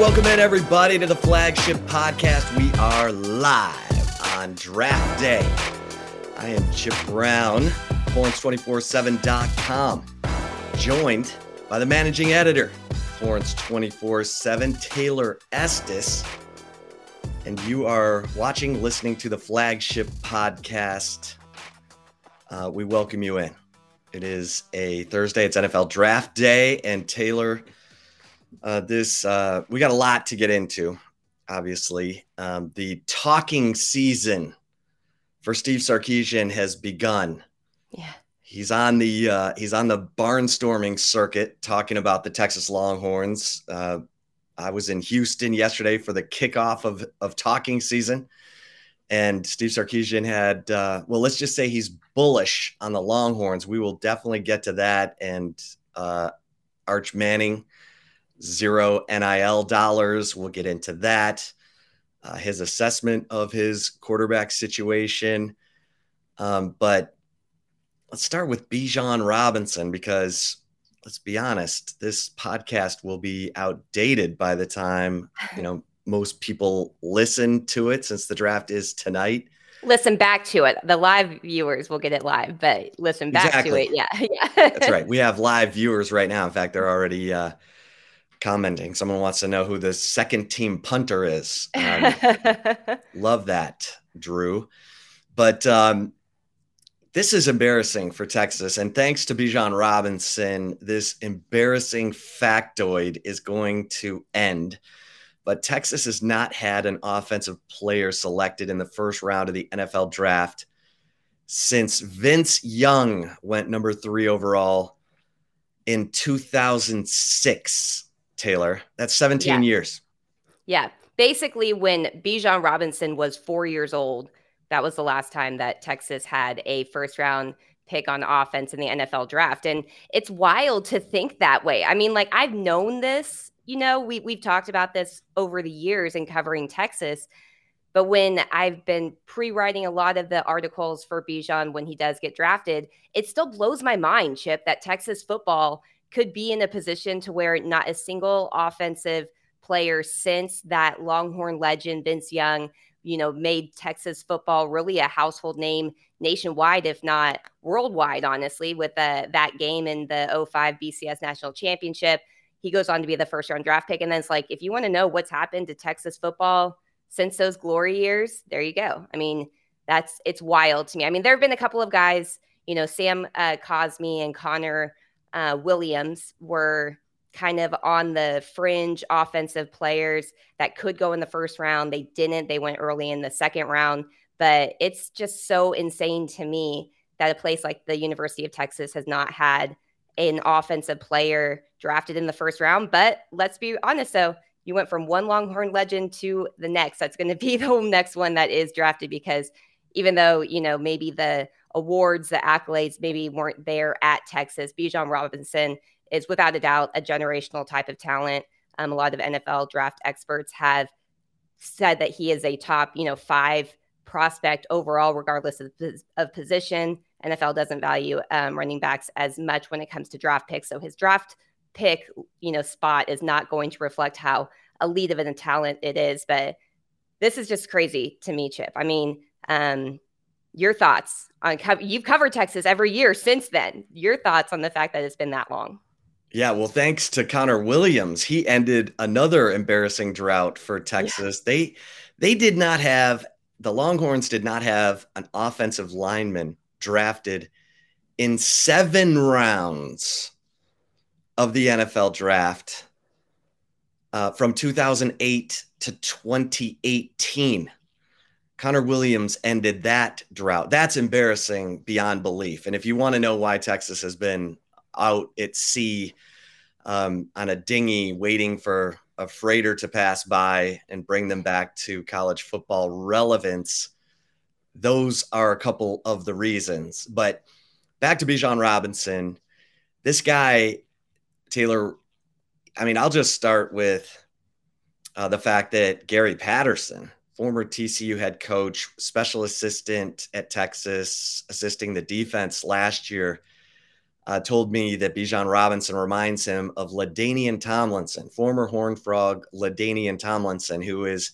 Welcome in, everybody, to the Flagship Podcast. We are live on draft day. I am Chip Brown, Horns247.com, joined by the managing editor, Horns247, Taylor Estes. And you are watching, listening to the Flagship Podcast. We welcome you in. It is a Thursday. It's NFL draft day, and Taylor... we got a lot to get into, obviously. The talking season for Steve Sarkisian has begun. Yeah, he's on the barnstorming circuit talking about the Texas Longhorns. I was in Houston yesterday for the kickoff of talking season, and Steve Sarkisian had let's just say he's bullish on the Longhorns. We will definitely get to that, and Arch Manning. Zero NIL dollars. We'll get into that. His assessment of his quarterback situation. But let's start with Bijan Robinson, because let's be honest, this podcast will be outdated by the time, most people listen to it, since the draft is tonight. Listen back to it. The live viewers will get it live, but listen back to it. Yeah. That's right. We have live viewers right now. In fact, they're already, commenting. Someone wants to know who the second team punter is. Love that, Drew. But this is embarrassing for Texas. And thanks to Bijan Robinson, this embarrassing factoid is going to end. But Texas has not had an offensive player selected in the first round of the NFL draft since Vince Young went number 3 overall in 2006. Taylor, that's 17 years. Yeah. Basically, when Bijan Robinson was 4 years old, that was the last time that Texas had a first round pick on offense in the NFL draft. And it's wild to think that way. I mean, like, I've known this, we've talked about this over the years in covering Texas. But when I've been pre-writing a lot of the articles for Bijan when he does get drafted, it still blows my mind, Chip, that Texas football could be in a position to where not a single offensive player since that Longhorn legend Vince Young, made Texas football really a household name nationwide, if not worldwide, honestly, with that game in the 2005 BCS National Championship. He goes on to be the first round draft pick. And then it's like, if you want to know what's happened to Texas football since those glory years, there you go. I mean, it's wild to me. I mean, there have been a couple of guys, Sam Cosmi and Connor Williams were kind of on the fringe offensive players that could go in the first round. They didn't. They went early in the second round. But it's just so insane to me that a place like the University of Texas has not had an offensive player drafted in the first round. But let's be honest, though, you went from one Longhorn legend to the next. That's going to be the next one that is drafted, because even though, maybe the awards, the accolades maybe weren't there at Texas, Bijan Robinson is without a doubt a generational type of talent. A lot of NFL draft experts have said that he is a top, 5 prospect overall, regardless of position. NFL doesn't value running backs as much when it comes to draft picks. So his draft pick, spot is not going to reflect how elite of a talent it is. But this is just crazy to me, Chip. I mean, your thoughts on you've covered Texas every year since then. Your thoughts on the fact that it's been that long? Yeah, well, thanks to Connor Williams, he ended another embarrassing drought for Texas. Yeah. They did not have, the Longhorns did not have an offensive lineman drafted in 7 rounds of the NFL draft from 2008 to 2018. Connor Williams ended that drought. That's embarrassing beyond belief. And if you want to know why Texas has been out at sea on a dinghy waiting for a freighter to pass by and bring them back to college football relevance, those are a couple of the reasons. But back to Bijan Robinson, this guy, Taylor, I mean, I'll just start with the fact that Gary Patterson, former TCU head coach, special assistant at Texas, assisting the defense last year, told me that Bijan Robinson reminds him of LaDainian Tomlinson, former Horned Frog LaDainian Tomlinson, who is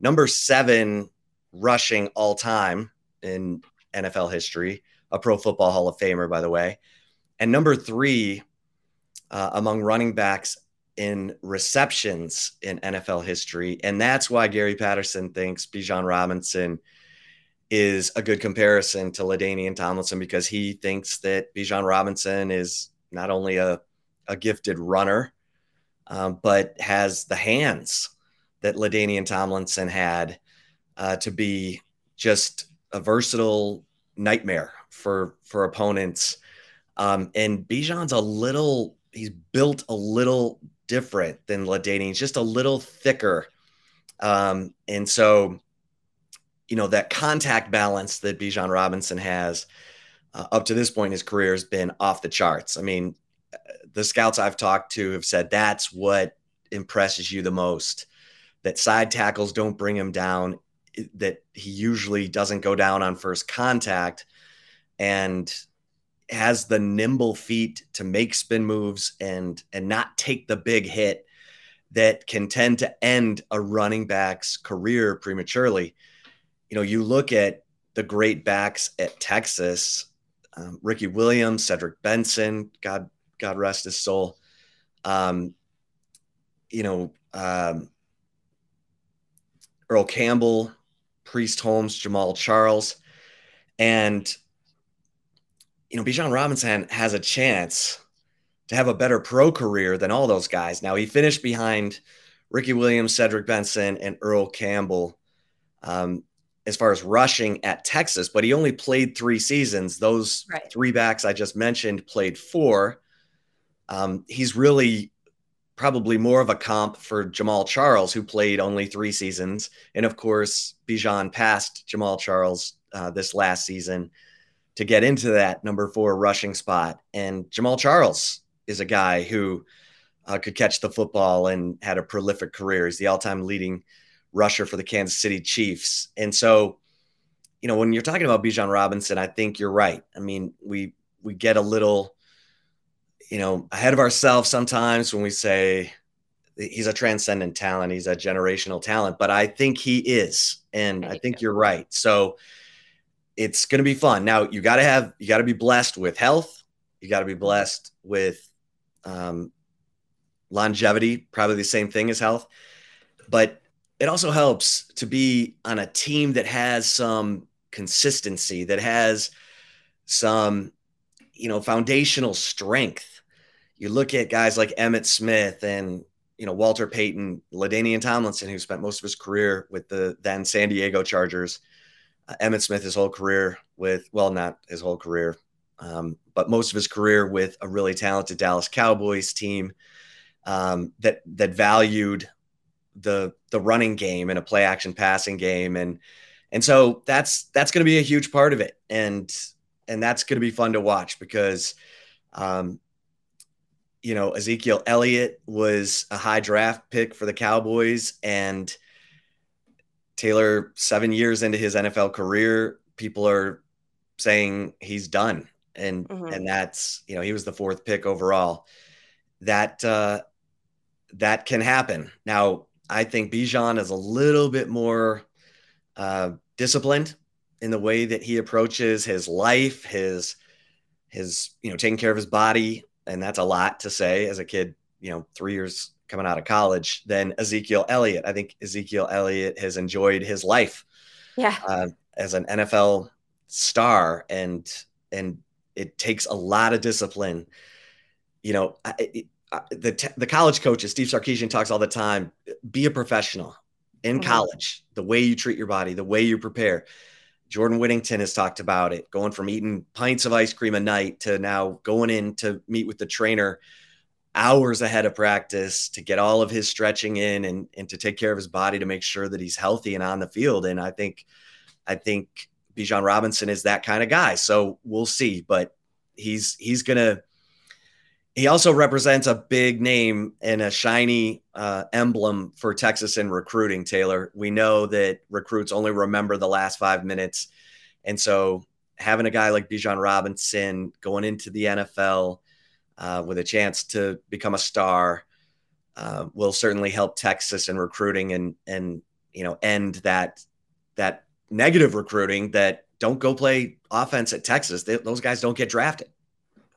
number 7 rushing all time in NFL history, a Pro Football Hall of Famer, by the way, and number 3 among running backs in receptions in NFL history. And that's why Gary Patterson thinks Bijan Robinson is a good comparison to LaDainian Tomlinson, because he thinks that Bijan Robinson is not only a gifted runner, but has the hands that LaDainian Tomlinson had to be just a versatile nightmare for opponents. And Bijan's he's built a little different than LaDainian. He's just a little thicker. And so, you know, that contact balance that Bijan Robinson has up to this point in his career has been off the charts. I mean, the scouts I've talked to have said that's what impresses you the most, that side tackles don't bring him down, that he usually doesn't go down on first contact, and has the nimble feet to make spin moves and not take the big hit that can tend to end a running back's career prematurely. You know, you look at the great backs at Texas, Ricky Williams, Cedric Benson, God rest his soul. Earl Campbell, Priest Holmes, Jamaal Charles, and, you know, Bijan Robinson has a chance to have a better pro career than all those guys. Now, he finished behind Ricky Williams, Cedric Benson, and Earl Campbell, as far as rushing at Texas, but he only played 3 seasons. Those right. 3 backs I just mentioned played 4. He's really probably more of a comp for Jamaal Charles, who played only 3 seasons. And of course, Bijan passed Jamaal Charles this last season to get into that number 4 rushing spot. And Jamaal Charles is a guy who could catch the football and had a prolific career. He's the all-time leading rusher for the Kansas City Chiefs. And so, you know, when you're talking about Bijan Robinson, I think you're right. I mean, we get a little, you know, ahead of ourselves sometimes when we say he's a transcendent talent, he's a generational talent, but I think he is. And I think you're right. So it's going to be fun. Now you got to be blessed with health. You got to be blessed with longevity, probably the same thing as health, but it also helps to be on a team that has some consistency, that has some, you know, foundational strength. You look at guys like Emmitt Smith and, you know, Walter Payton, LaDainian Tomlinson, who spent most of his career with the then San Diego Chargers. Emmitt Smith, his whole career but most of his career with a really talented Dallas Cowboys team that valued the running game and a play action passing game. And so that's going to be a huge part of it. And that's going to be fun to watch because, you know, Ezekiel Elliott was a high draft pick for the Cowboys, and Taylor, 7 years into his NFL career, people are saying he's done. And that's, you know, he was the 4th pick overall. That can happen. Now, I think Bijan is a little bit more disciplined in the way that he approaches his life, his, you know, taking care of his body. And that's a lot to say as a kid, you know, 3 years coming out of college, than Ezekiel Elliott. I think Ezekiel Elliott has enjoyed his life as an NFL star, and it takes a lot of discipline. You know, the college coaches, Steve Sarkisian talks all the time, be a professional in college, the way you treat your body, the way you prepare. Jordan Whittington has talked about it, going from eating pints of ice cream a night to now going in to meet with the trainer hours ahead of practice to get all of his stretching in and to take care of his body, to make sure that he's healthy and on the field. And I think Bijan Robinson is that kind of guy. So we'll see, but he also represents a big name and a shiny emblem for Texas in recruiting, Taylor. We know that recruits only remember the last 5 minutes. And so having a guy like Bijan Robinson going into the NFL with a chance to become a star will certainly help Texas in recruiting and, you know, end that negative recruiting that don't go play offense at Texas. Those guys don't get drafted.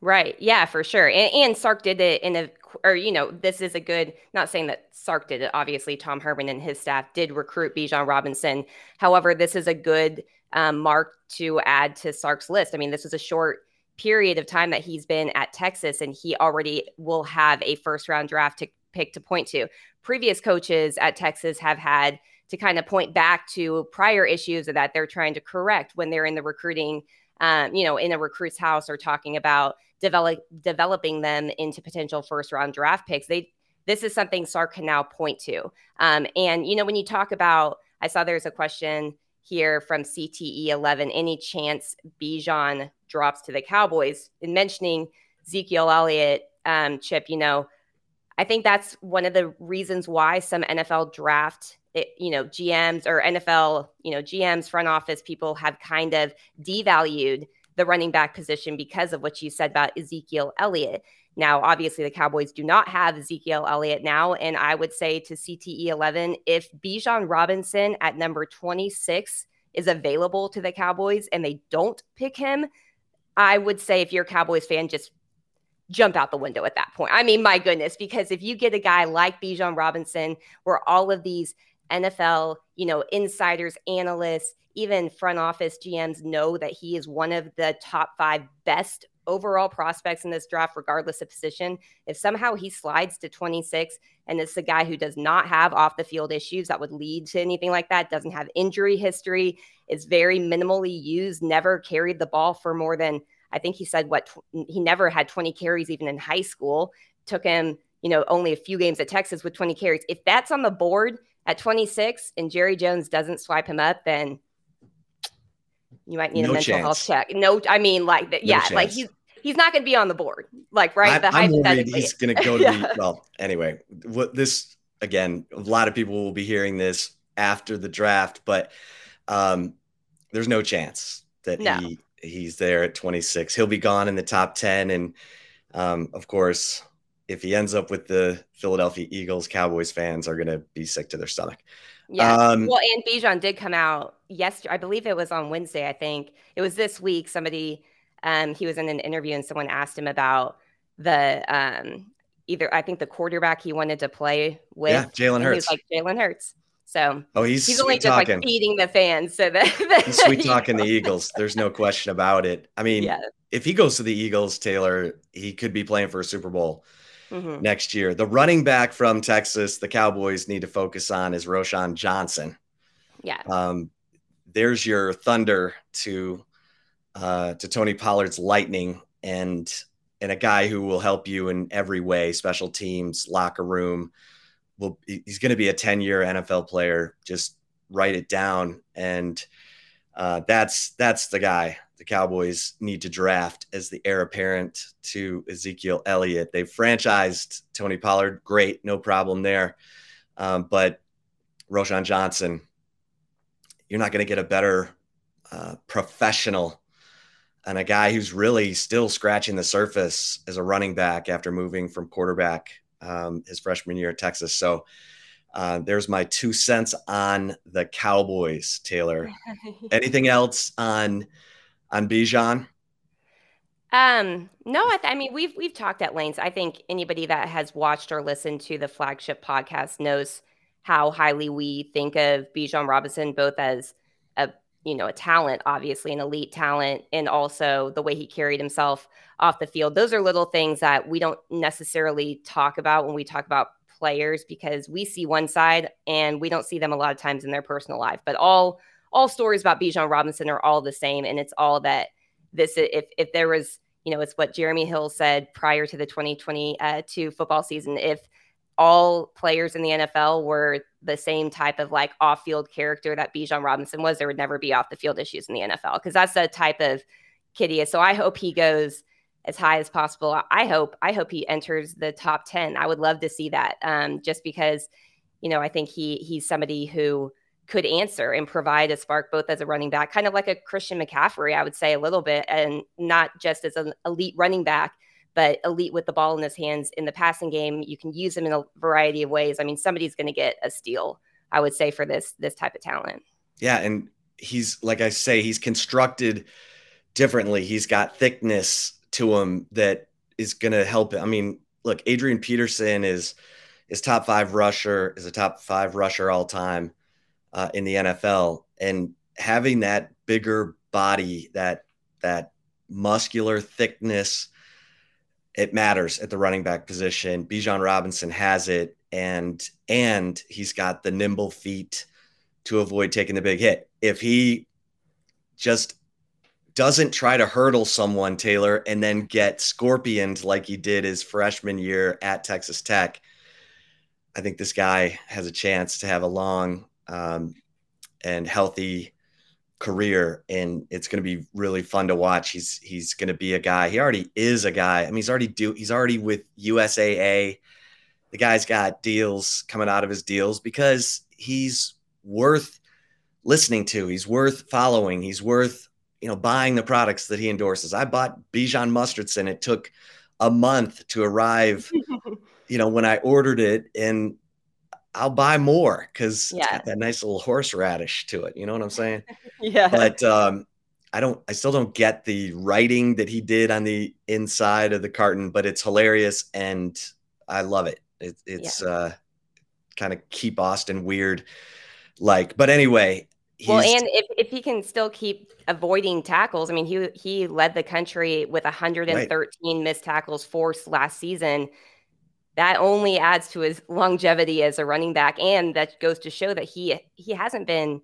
Right. Yeah, for sure. And Sark did it this is a good, not saying that Sark did it. Obviously, Tom Herman and his staff did recruit Bijan Robinson. However, this is a good mark to add to Sark's list. I mean, this was a short period of time that he's been at Texas, and he already will have a first round draft pick to point to. Previous coaches at Texas have had to kind of point back to prior issues that they're trying to correct when they're in the recruiting, in a recruit's house, or talking about developing them into potential first round draft picks. This is something Sark can now point to. And, you know, when you talk about, I saw there's a question here from CTE11, any chance Bijan drops to the Cowboys? In mentioning Ezekiel Elliott, Chip, you know, I think that's one of the reasons why some NFL draft GMs or NFL, GMs, front office people have kind of devalued the running back position because of what you said about Ezekiel Elliott. Now, obviously, the Cowboys do not have Ezekiel Elliott now, and I would say to CTE11, if Bijan Robinson at number 26 is available to the Cowboys and they don't pick him, I would say if you're a Cowboys fan, just jump out the window at that point. I mean, my goodness, because if you get a guy like Bijan Robinson, where all of these NFL, insiders, analysts, even front office GMs know that he is one of the top 5 best overall prospects in this draft, regardless of position. If somehow he slides to 26 and it's a guy who does not have off the field issues that would lead to anything like that, doesn't have injury history, is very minimally used, never carried the ball for more than, I think he said he never had 20 carries even in high school, took him, only a few games at Texas with 20 carries. If that's on the board at 26 and Jerry Jones doesn't swipe him up, then you might need a mental health check. No, I mean, like, like he's not going to be on the board. Like, right. I'm worried he's going to go to well, anyway, this, again, a lot of people will be hearing this after the draft, but there's no chance that he's there at 26. He'll be gone in the top 10. And of course, if he ends up with the Philadelphia Eagles, Cowboys fans are going to be sick to their stomach. Yeah. Well, and Bijan did come out yesterday. I believe it was on Wednesday. I think it was this week. Somebody, he was in an interview and someone asked him about the, I think the quarterback he wanted to play with. Yeah, Jalen Hurts. He was like, Jalen Hurts. So he's only just talking, like, feeding the fans. So he's sweet talking the Eagles. There's no question about it. I mean, if he goes to the Eagles, Taylor, he could be playing for a Super Bowl next year. The running back from Texas the Cowboys need to focus on is Roschon Johnson. Yeah. There's your thunder to Tony Pollard's lightning, and a guy who will help you in every way, special teams, locker room. He's going to be a 10-year NFL player. Just write it down. And that's the guy the Cowboys need to draft as the heir apparent to Ezekiel Elliott. They've franchised Tony Pollard. Great. No problem there. But Roschon Johnson, you're not going to get a better professional and a guy who's really still scratching the surface as a running back after moving from quarterback his freshman year at Texas. So There's my 2 cents on the Cowboys, Taylor. Anything else on Bijan? No, I mean, we've talked at length. I think anybody that has watched or listened to the Flagship Podcast knows how highly we think of Bijan Robinson, both as a talent, obviously an elite talent, and also the way he carried himself off the field. Those are little things that we don't necessarily talk about when we talk about players, because we see one side and we don't see them a lot of times in their personal life. But all stories about Bijan Robinson are all the same. And it's all that this, if there was, it's what Jeremy Hill said prior to the 2022 football season, if all players in the NFL were the same type of like off-field character that Bijan Robinson was, there would never be off-the-field issues in the NFL, because that's the type of kid he is. So I hope he goes as high as possible. I hope he enters the top 10. I would love to see that, just because, I think he's somebody who could answer and provide a spark, both as a running back, kind of like a Christian McCaffrey, I would say a little bit, and not just as an elite running back, but elite with the ball in his hands in the passing game. You can use him in a variety of ways. I mean, somebody's going to get a steal, I would say, for this type of talent. Yeah. And he's, like I say, he's constructed differently. He's got thickness to him that is going to help him. I mean, look, Adrian Peterson is a top five rusher all time in the NFL. And having that bigger body, that muscular thickness, it matters at the running back position. Bijan Robinson has it, and he's got the nimble feet to avoid taking the big hit. If he just doesn't try to hurdle someone, Taylor, and then get scorpioned like he did his freshman year at Texas Tech, I think this guy has a chance to have a long and healthy career, and it's going to be really fun to watch. He's going to be a guy. He already is a guy. I mean, he's already with USAA. The guy's got deals coming out of his deals because he's worth listening to. He's worth following. He's worth, buying the products that he endorses. I bought Bijan Mustardson, and it took a month to arrive, when I ordered it, and I'll buy more because it's got that nice little horseradish to it. You know what I'm saying? Yeah. But I still don't get the writing that he did on the inside of the carton, but it's hilarious and I love it. It's kind of keep Austin weird, like. But anyway. Well, and if he can still keep avoiding tackles, I mean, he led the country with 113 missed tackles forced last season. That only adds to his longevity as a running back, and that goes to show that he hasn't been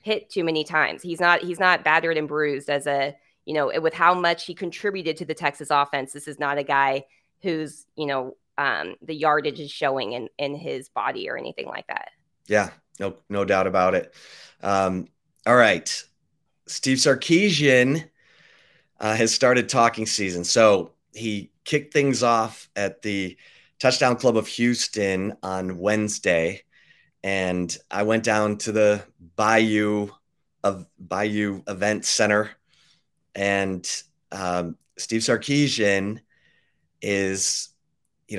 hit too many times. He's not battered and bruised as a, with how much he contributed to the Texas offense. This is not a guy who's, the yardage is showing in his body or anything like that. Yeah, no doubt about it. All right. Steve Sarkisian has started talking season. So he kicked things off at the Touchdown Club of Houston on Wednesday, and I went down to the Bayou Event Center, and Steve Sarkisian is,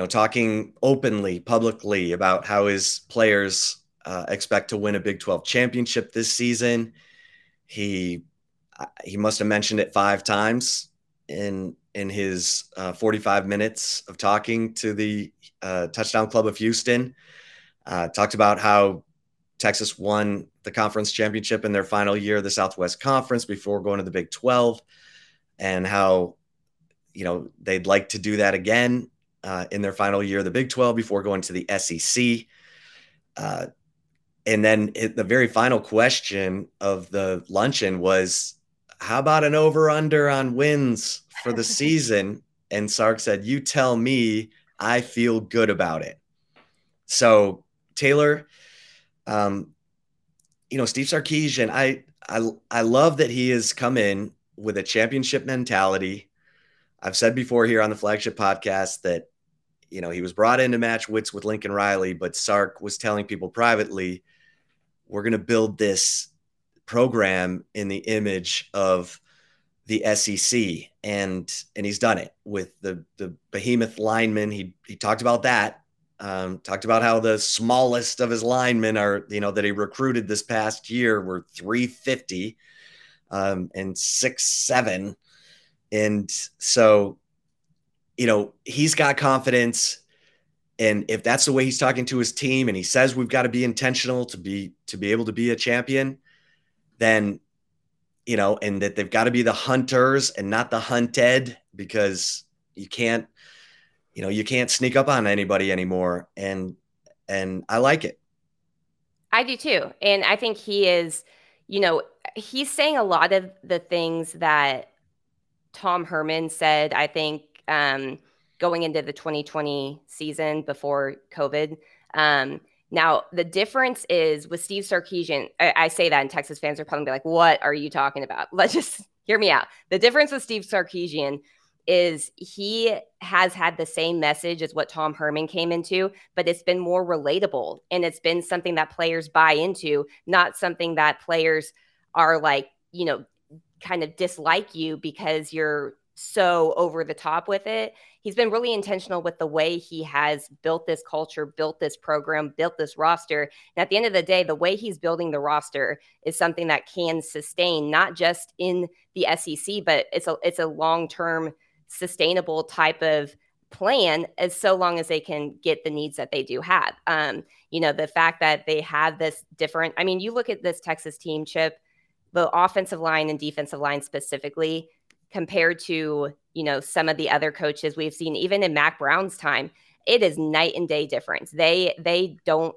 talking openly, publicly about how his players expect to win a Big 12 championship this season. He must have mentioned it 5 times in his 45 minutes of talking to the Touchdown Club of Houston. Talked about how Texas won the conference championship in their final year of the Southwest Conference before going to the Big 12, and how, they'd like to do that again in their final year of the Big 12 before going to the SEC. And then the very final question of the luncheon was, how about an over-under on wins for the season? And Sark said, you tell me, I feel good about it. So Taylor, Steve Sarkisian, I love that he has come in with a championship mentality. I've said before here on the Flagship Podcast that, he was brought in to match wits with Lincoln Riley, but Sark was telling people privately, we're going to build this program in the image of the SEC, and he's done it with the behemoth linemen. He talked about that Talked about how the smallest of his linemen are, you know, that he recruited this past year were 350 and 6'7". And so, you know, he's got confidence. And if that's the way he's talking to his team and he says, we've got to be intentional to be able to be a champion, then, you know, and that they've got to be the hunters and not the hunted, because you can't sneak up on anybody anymore. And I like it. I do too. And I think he is, you know, he's saying a lot of the things that Tom Herman said, I think, going into the 2020 season before COVID. Now, the difference is with Steve Sarkisian, I say that, and Texas fans are probably like, what are you talking about? Let's just hear me out. The difference with Steve Sarkisian is he has had the same message as what Tom Herman came into, but it's been more relatable, and it's been something that players buy into, not something that players are like, you know, kind of dislike you because you're so over the top with it. He's been really intentional with the way he has built this culture, built this program, built this roster. And at the end of the day, the way he's building the roster is something that can sustain, not just in the SEC, but it's a long-term sustainable type of plan, as so long as they can get the needs that they do have. You know, the fact that they have this different, I mean, you look at this Texas team, Chip, the offensive line and defensive line specifically, compared to, you know, some of the other coaches we've seen, even in Mack Brown's time, it is night and day difference. They don't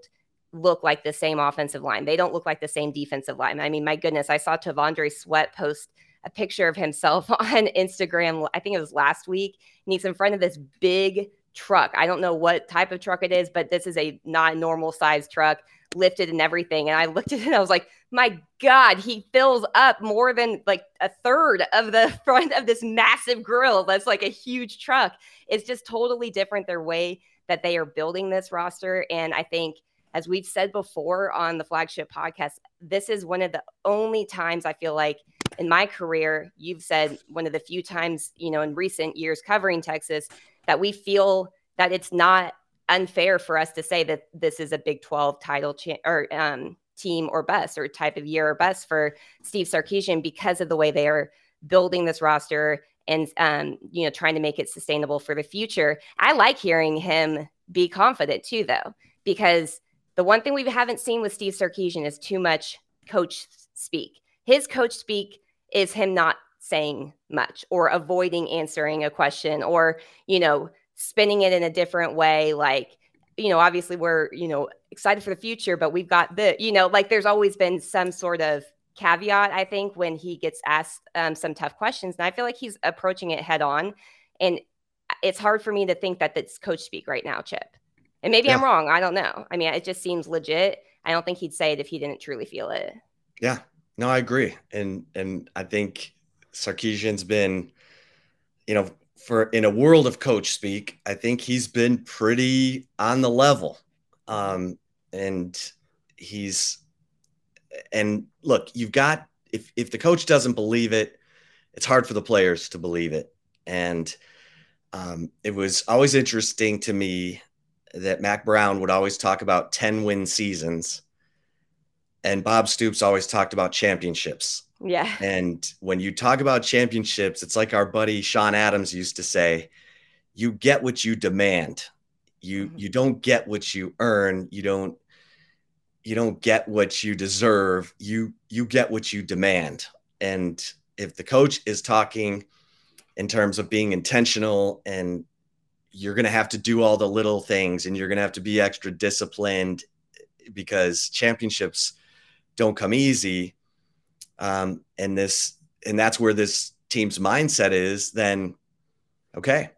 look like the same offensive line. They don't look like the same defensive line. I mean, my goodness, I saw Tavondre Sweat post a picture of himself on Instagram, I think it was last week, and he's in front of this big truck. I don't know what type of truck it is, but this is a not normal size truck, lifted and everything. And I looked at it and I was like, my God, he fills up more than like a third of the front of this massive grill. That's like a huge truck. It's just totally different, their way that they are building this roster. And I think, as we've said before on the Flagship Podcast, this is one of the only times I feel like in my career, you've said one of the few times, you know, in recent years covering Texas, that we feel that it's not unfair for us to say that this is a Big 12 title team or bust, or type of year or bust for Steve Sarkisian, because of the way they are building this roster and, you know, trying to make it sustainable for the future. I like hearing him be confident too, though, because the one thing we haven't seen with Steve Sarkisian is too much coach speak. His coach speak is him not saying much, or avoiding answering a question, or, you know, spinning it in a different way. Like, you know, obviously we're, you know, excited for the future, but we've got the, you know, like there's always been some sort of caveat, I think, when he gets asked some tough questions. And I feel like he's approaching it head on. And it's hard for me to think that that's coach speak right now, Chip. And maybe I'm wrong. I don't know. I mean, it just seems legit. I don't think he'd say it if he didn't truly feel it. Yeah, no, I agree. And I think Sarkisian's been, you know, for in a world of coach speak, I think he's been pretty on the level. And he's, and look, you've got, if the coach doesn't believe it, it's hard for the players to believe it. And it was always interesting to me that Mack Brown would always talk about 10-win seasons, and Bob Stoops always talked about championships. Yeah. And when you talk about championships, it's like our buddy Sean Adams used to say, you get what you demand. You don't get what you earn. You don't get what you deserve. You get what you demand. And if the coach is talking in terms of being intentional, and you're going to have to do all the little things, and you're going to have to be extra disciplined, because championships don't come easy. And that's where this team's mindset is, then, okay,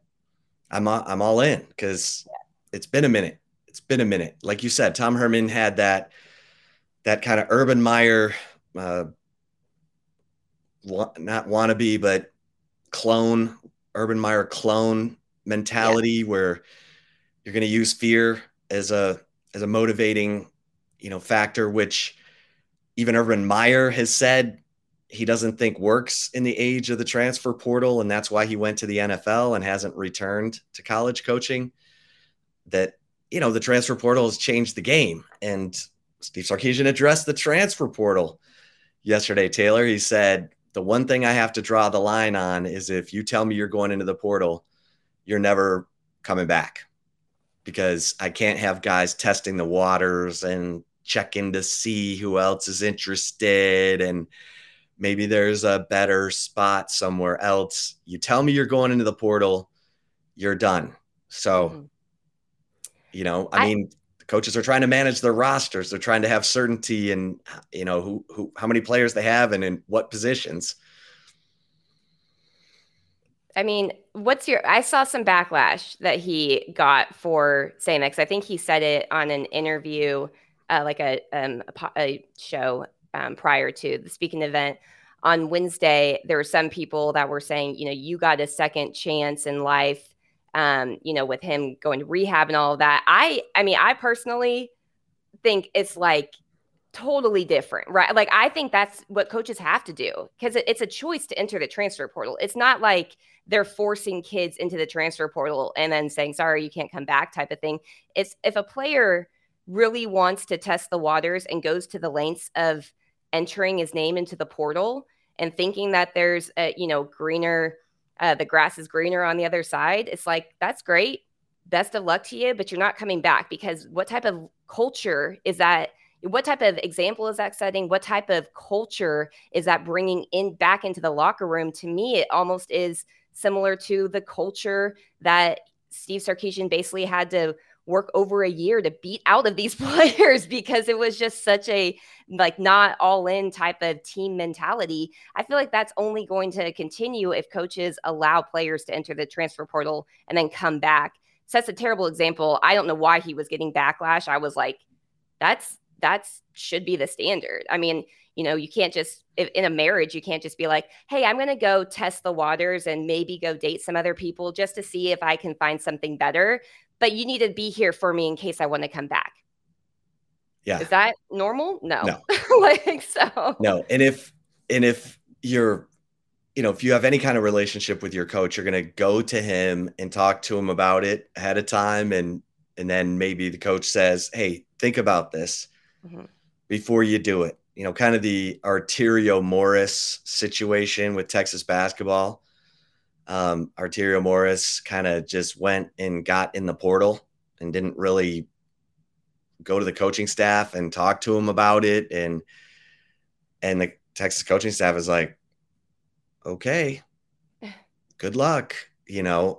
I'm all in, because it's been a minute. It's been a minute. Like you said, Tom Herman had that kind of Urban Meyer, not wannabe, but clone, Urban Meyer clone mentality, where you're going to use fear as a motivating, you know, factor, which even Urban Meyer has said he doesn't think works in the age of the transfer portal. And that's why he went to the NFL and hasn't returned to college coaching. That you know, the transfer portal has changed the game. And Steve Sarkisian addressed the transfer portal yesterday, Taylor. He said, the one thing I have to draw the line on is if you tell me you're going into the portal, you're never coming back, because I can't have guys testing the waters and checking to see who else is interested and maybe there's a better spot somewhere else. You tell me you're going into the portal, you're done. So, you know, I mean, the coaches are trying to manage their rosters. They're trying to have certainty in, you know, how many players they have and in what positions. I mean, I saw some backlash that he got for saying that, 'cause I think he said it on an interview, like a show prior to the speaking event on Wednesday. There were some people that were saying, you know, you got a second chance in life, you know, with him going to rehab and all of that. I mean, I personally think it's like totally different, right? Like, I think that's what coaches have to do, because it's a choice to enter the transfer portal. It's not like they're forcing kids into the transfer portal and then saying, sorry, you can't come back type of thing. It's if a player really wants to test the waters and goes to the lengths of entering his name into the portal and thinking that there's a, you know, greener, the grass is greener on the other side. It's like, that's great. Best of luck to you, but you're not coming back, because what type of culture is that? What type of example is that setting? What type of culture is that bringing in back into the locker room? To me, it almost is similar to the culture that Steve Sarkisian basically had to work over a year to beat out of these players, because it was just such a like not all in type of team mentality. I feel like that's only going to continue if coaches allow players to enter the transfer portal and then come back. So that's a terrible example. I don't know why he was getting backlash. I was like, that's should be the standard. I mean, you know, you can't just in a marriage, you can't just be like, hey, I'm going to go test the waters and maybe go date some other people just to see if I can find something better. But you need to be here for me in case I want to come back. Yeah. Is that normal? No. Like, so. No. And if you're, you know, if you have any kind of relationship with your coach, you're going to go to him and talk to him about it ahead of time. And then maybe the coach says, hey, think about this before you do it. You know, kind of the Arterio Morris situation with Texas basketball. Arterio Morris kind of just went and got in the portal and didn't really go to the coaching staff and talk to him about it. And the Texas coaching staff is like, okay, good luck, you know?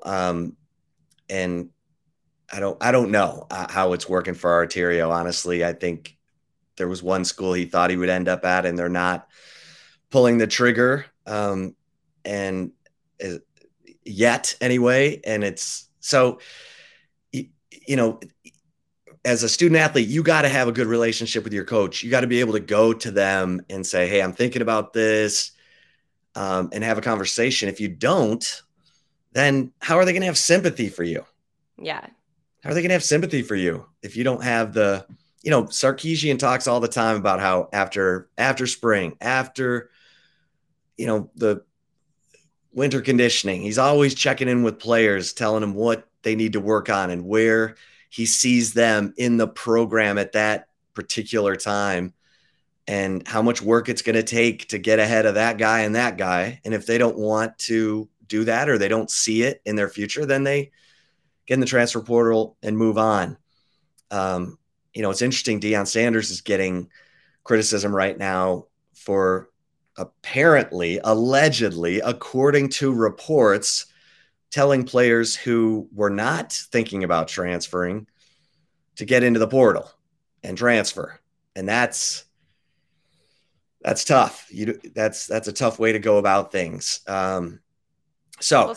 And I don't know how it's working for Arterio. Honestly, I think there was one school he thought he would end up at and they're not pulling the trigger. And yet anyway. And it's so, you know, as a student athlete, you got to have a good relationship with your coach. You got to be able to go to them and say, hey, I'm thinking about this, and have a conversation. If you don't, then how are they going to have sympathy for you? Yeah. How are they going to have sympathy for you if you don't have the, you know, Sarkisian talks all the time about how after spring, after, you know, the winter conditioning, he's always checking in with players, telling them what they need to work on and where he sees them in the program at that particular time and how much work it's going to take to get ahead of that guy and that guy. And if they don't want to do that or they don't see it in their future, then they get in the transfer portal and move on. You know, it's interesting. Deion Sanders is getting criticism right now for apparently, allegedly, according to reports, telling players who were not thinking about transferring to get into the portal and transfer. And that's tough. That's a tough way to go about things. Yeah,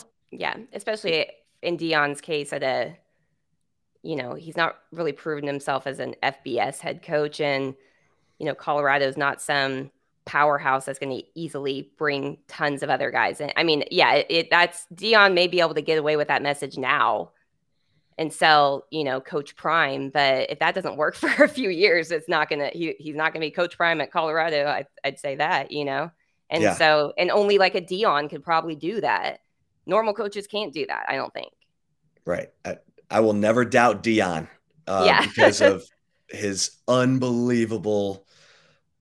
especially in Deion's case at a, you know, he's not really proven himself as an FBS head coach. And, you know, Colorado's not some powerhouse that's going to easily bring tons of other guys in. I mean, yeah, that's Deion may be able to get away with that message now and sell, you know, Coach Prime. But if that doesn't work for a few years, it's not going to, he's not going to be Coach Prime at Colorado. I'd say that, you know? And yeah. So, and only like a Deion could probably do that. Normal coaches can't do that, I don't think. Right. I will never doubt Deion because of his unbelievable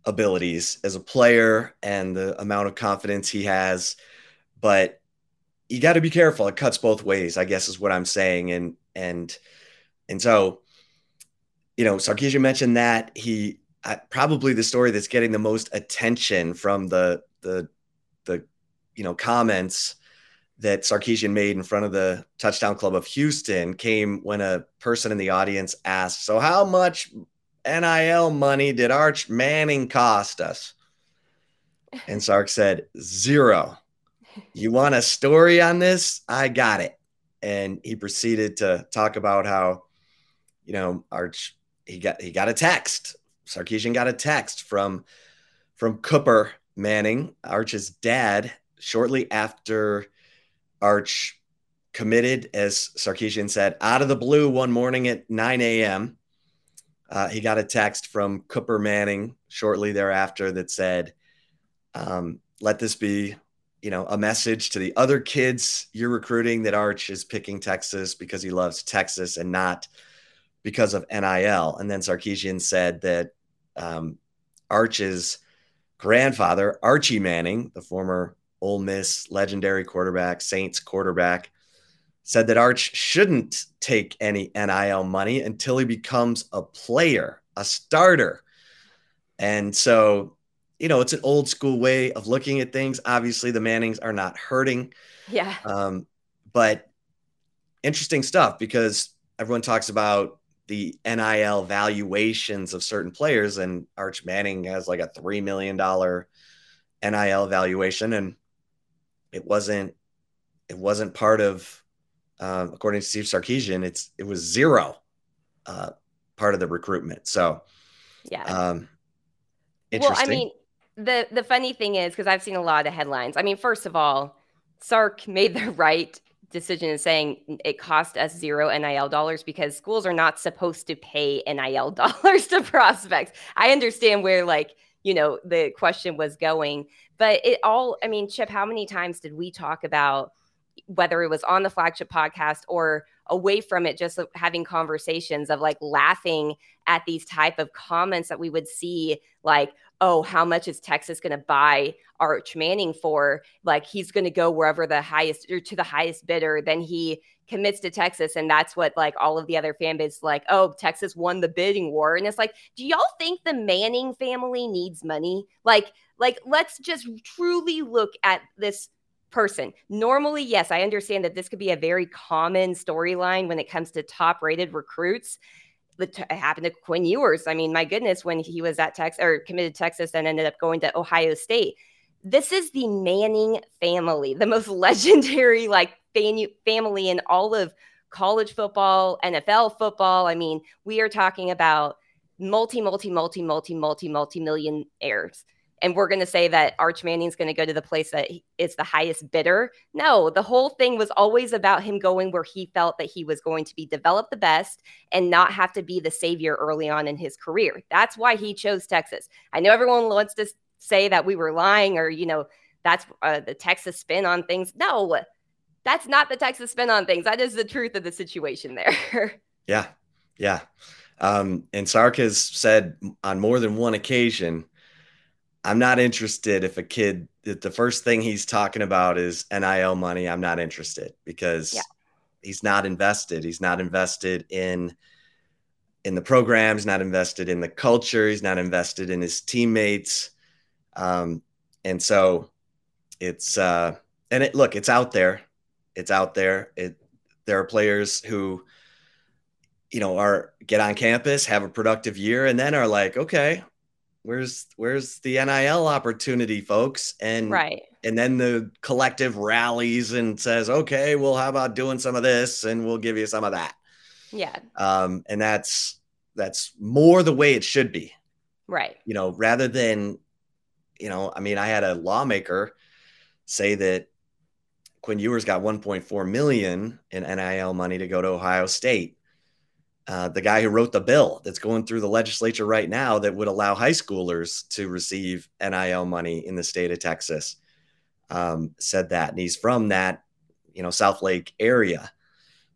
abilities as a player and the amount of confidence he has. But you got to be careful. It cuts both ways, I guess, is what I'm saying. And so, you know, Sarkisian mentioned that he probably the story that's getting the most attention from the you know, comments that Sarkisian made in front of the Touchdown Club of Houston came when a person in the audience asked, "So how much NIL money did Arch Manning cost us?" And Sark said, "0. You want a story on this? I got it." And he proceeded to talk about how, you know, Arch, he got a text. Sarkisian got a text from Cooper Manning, Arch's dad, shortly after Arch committed, as Sarkisian said, out of the blue one morning at 9 a.m. He got a text from Cooper Manning shortly thereafter that said, "Let this be, you know, a message to the other kids you're recruiting that Arch is picking Texas because he loves Texas and not because of NIL." And then Sarkisian said that Arch's grandfather, Archie Manning, the former Ole Miss legendary quarterback, Saints quarterback, said that Arch shouldn't take any NIL money until he becomes a player, a starter. And so, you know, it's an old school way of looking at things. Obviously, the Mannings are not hurting. Yeah. But interesting stuff, because everyone talks about the NIL valuations of certain players, and Arch Manning has like a $3 million NIL valuation. And it wasn't part of, according to Steve Sarkisian, it was 0 part of the recruitment. So, yeah. Interesting. Well, I mean, the funny thing is, because I've seen a lot of headlines. I mean, first of all, Sark made the right decision in saying it cost us 0 NIL dollars, because schools are not supposed to pay NIL dollars to prospects. I understand where, like, you know, the question was going, but Chip, how many times did we talk about, whether it was on the Flagship podcast or away from it, just having conversations of like laughing at these type of comments that we would see, like, "Oh, how much is Texas going to buy Arch Manning for? Like, he's going to go wherever the highest, or to the highest bidder. Then he commits to Texas." And that's what, like, all of the other fan base, like, "Oh, Texas won the bidding war." And it's like, do y'all think the Manning family needs money? Like, let's just truly look at this person. Normally, yes, I understand that this could be a very common storyline when it comes to top-rated recruits. It happened to Quinn Ewers. I mean, my goodness, when he was at Texas, or committed to Texas and ended up going to Ohio State. This is the Manning family, the most legendary, like, family in all of college football, NFL football. I mean, we are talking about multi-millionaires. And we're going to say that Arch Manning's going to go to the place that is the highest bidder. No, the whole thing was always about him going where he felt that he was going to be developed the best and not have to be the savior early on in his career. That's why he chose Texas. I know everyone wants to say that we were lying, or, you know, that's the Texas spin on things. No, that's not the Texas spin on things. That is the truth of the situation there. Yeah. Yeah. And Sark has said on more than one occasion, "I'm not interested if a kid, if the first thing he's talking about is NIL money, I'm not interested," because he's not invested. He's not invested in the program. He's not invested in the culture. He's not invested in his teammates. And so it's, it's out there. It's out there. There are players who, you know, get on campus, have a productive year, and then are like, "Okay, where's the NIL opportunity, folks?" And then the collective rallies and says, "Okay, well, how about doing some of this, and we'll give you some of that." Yeah. And that's more the way it should be. Right. You know, rather than, you know, I mean, I had a lawmaker say that Quinn Ewers got $1.4 million in NIL money to go to Ohio State. The guy who wrote the bill that's going through the legislature right now that would allow high schoolers to receive NIL money in the state of Texas, said that. And he's from that, you know, South Lake area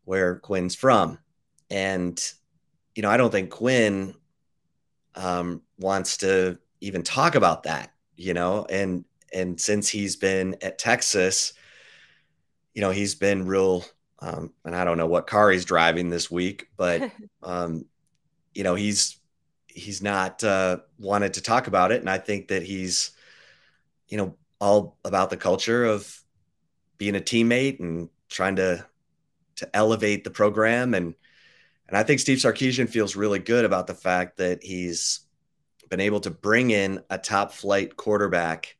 where Quinn's from. And you know, I don't think Quinn wants to even talk about that, you know, and since he's been at Texas, you know, he's been real, and I don't know what car he's driving this week, but, you know, he's not wanted to talk about it. And I think that he's, you know, all about the culture of being a teammate and trying to elevate the program. And I think Steve Sarkisian feels really good about the fact that he's been able to bring in a top flight quarterback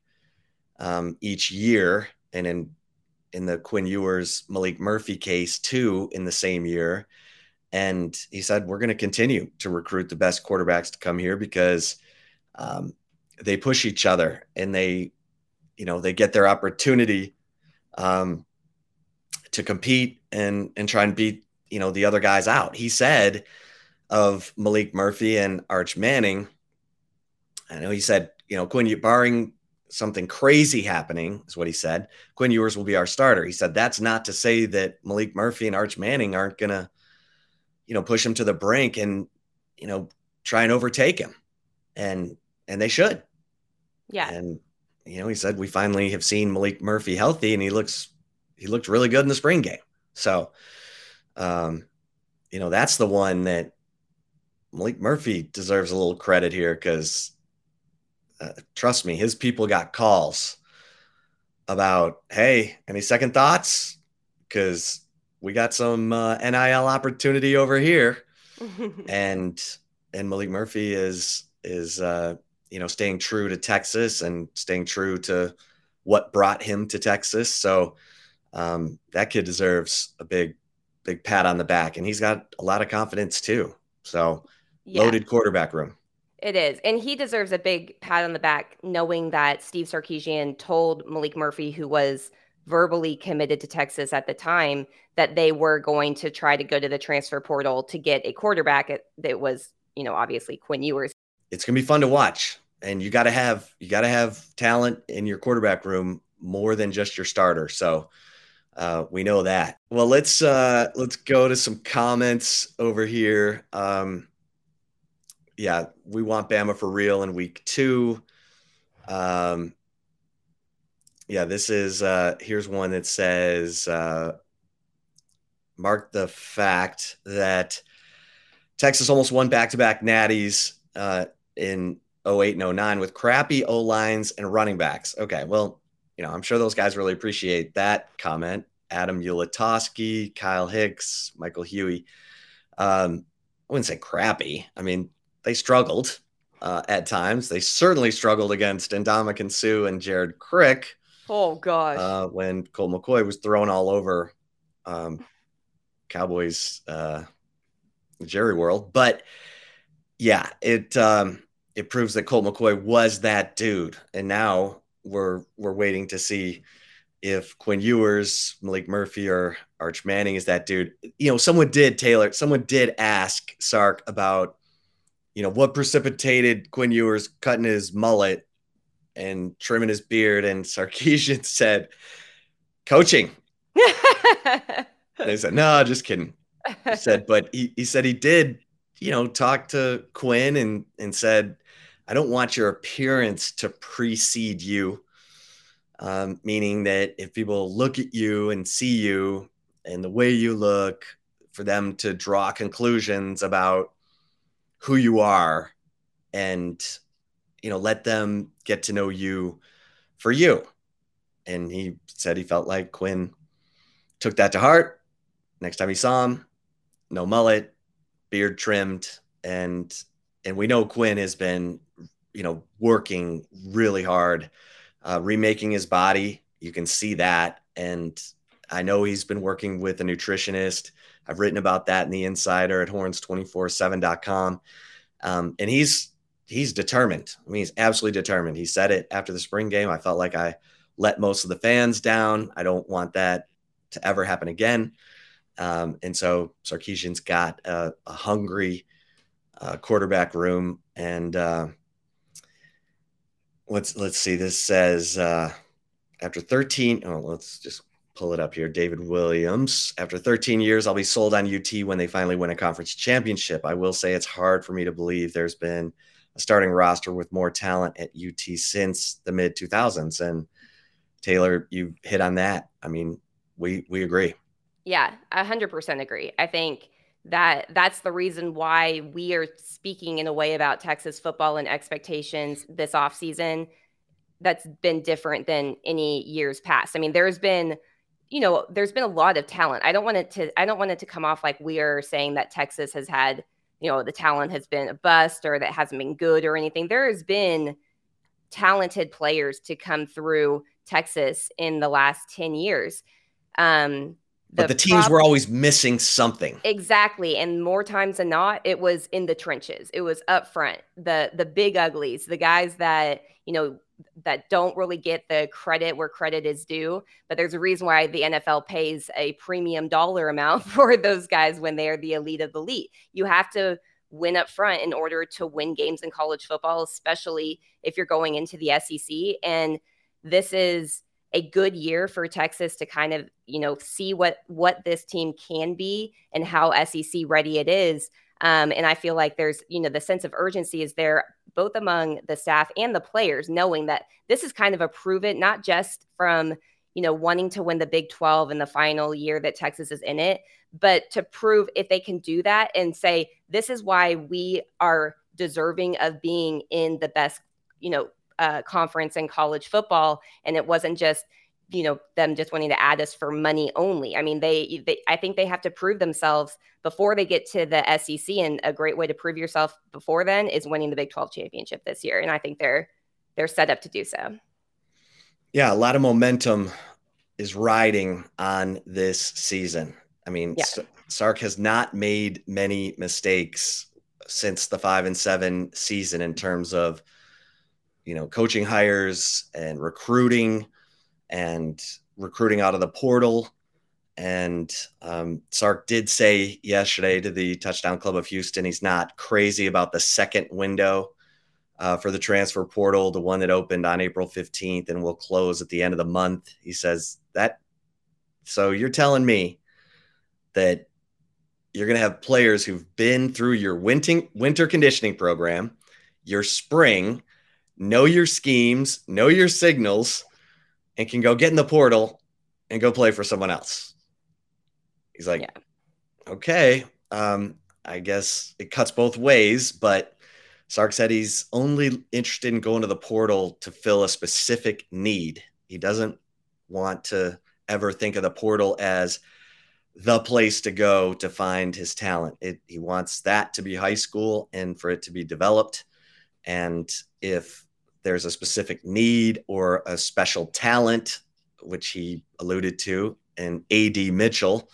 each year. And in the Quinn Ewers, Malik Murphy case too, in the same year. And he said, we're going to continue to recruit the best quarterbacks to come here because they push each other and they, you know, they get their opportunity to compete and try and beat, you know, the other guys out. He said of Malik Murphy and Arch Manning, I know he said, you know, Quinn, barring something crazy happening is what he said, Quinn Ewers will be our starter. He said, that's not to say that Malik Murphy and Arch Manning aren't going to, you know, push him to the brink and, you know, try and overtake him. And they should. Yeah. And, you know, he said, we finally have seen Malik Murphy healthy and he looked really good in the spring game. So, you know, that's the one that Malik Murphy deserves a little credit here because trust me, his people got calls about, hey, any second thoughts? Because we got some NIL opportunity over here. and Malik Murphy is you know, staying true to Texas and staying true to what brought him to Texas. So that kid deserves a big pat on the back, and he's got a lot of confidence too. So yeah. Loaded quarterback room. It is. And he deserves a big pat on the back, knowing that Steve Sarkisian told Malik Murphy, who was verbally committed to Texas at the time, that they were going to try to go to the transfer portal to get a quarterback that was, you know, obviously Quinn Ewers. It's going to be fun to watch. And you got to have talent in your quarterback room more than just your starter. So we know that. Well, let's go to some comments over here. Yeah, we want Bama for real in week 2. Yeah, this is here's one that says mark the fact that Texas almost won back-to-back natties in 08 and 09 with crappy O-lines and running backs. Okay, well, you know, I'm sure those guys really appreciate that comment. Adam Ulatowski, Kyle Hicks, Michael Huey. I wouldn't say crappy. I mean, they struggled at times. They certainly struggled against Ndamukong Suh and Jared Crick. Oh, gosh. When Colt McCoy was thrown all over Cowboys Jerry World. But, yeah, it proves that Colt McCoy was that dude. And now we're waiting to see if Quinn Ewers, Malik Murphy, or Arch Manning is that dude. You know, someone did ask Sark about, you know, what precipitated Quinn Ewers cutting his mullet and trimming his beard, and Sarkisian said, coaching. They said, no, just kidding. He said, but he said he did, you know, talk to Quinn and said, I don't want your appearance to precede you, meaning that if people look at you and see you and the way you look, for them to draw conclusions about who you are and, you know, let them get to know you for you. And he said he felt like Quinn took that to heart. Next time he saw him, no mullet, beard trimmed, and we know Quinn has been, you know, working really hard, remaking his body. You can see that. And I know he's been working with a nutritionist. I've written about that in the Insider at Horns247.com. And he's determined. I mean, he's absolutely determined. He said it after the spring game. I felt like I let most of the fans down. I don't want that to ever happen again. And so Sarkisian's got a hungry quarterback room, and let's see. This says after 13. Oh, let's just pull it up here. David Williams. After 13 years, I'll be sold on UT when they finally win a conference championship. I will say it's hard for me to believe there's been a starting roster with more talent at UT since the mid 2000s. And Taylor, you hit on that. I mean, we agree. Yeah, 100% agree. I think that's the reason why we are speaking in a way about Texas football and expectations this offseason that's been different than any years past. I mean, there's been a lot of talent. I don't want it to come off like we are saying that Texas has had, you know, the talent has been a bust or that hasn't been good or anything. There has been talented players to come through Texas in the last 10 years. But the teams were always missing something. Exactly. And more times than not, it was in the trenches. It was up front, the big uglies, the guys that, you know, that don't really get the credit where credit is due. But there's a reason why the NFL pays a premium dollar amount for those guys when they are the elite of the elite. You have to win up front in order to win games in college football, especially if you're going into the SEC. And this is a good year for Texas to kind of, you know, see what this team can be and how SEC ready it is. And I feel like there's, you know, the sense of urgency is there both among the staff and the players, knowing that this is kind of a prove it, not just from, you know, wanting to win the Big 12 in the final year that Texas is in it, but to prove if they can do that and say, this is why we are deserving of being in the best, you know, conference in college football. And it wasn't just, you know, them just wanting to add us for money only. I mean, I think they have to prove themselves before they get to the SEC. And a great way to prove yourself before then is winning the Big 12 championship this year. And I think they're set up to do so. Yeah. A lot of momentum is riding on this season. I mean, yeah. Sark has not made many mistakes since the 5-7 season in terms of, you know, coaching hires and recruiting out of the portal. And Sark did say yesterday to the Touchdown Club of Houston, he's not crazy about the second window for the transfer portal, the one that opened on April 15th and will close at the end of the month. He says that. So you're telling me that you're going to have players who've been through your winter conditioning program, your spring, know your schemes, know your signals, and can go get in the portal and go play for someone else. He's like, yeah. Okay, I guess it cuts both ways, but Sark said he's only interested in going to the portal to fill a specific need. He doesn't want to ever think of the portal as the place to go to find his talent. He wants that to be high school and for it to be developed. And if there's a specific need or a special talent, which he alluded to, and AD Mitchell,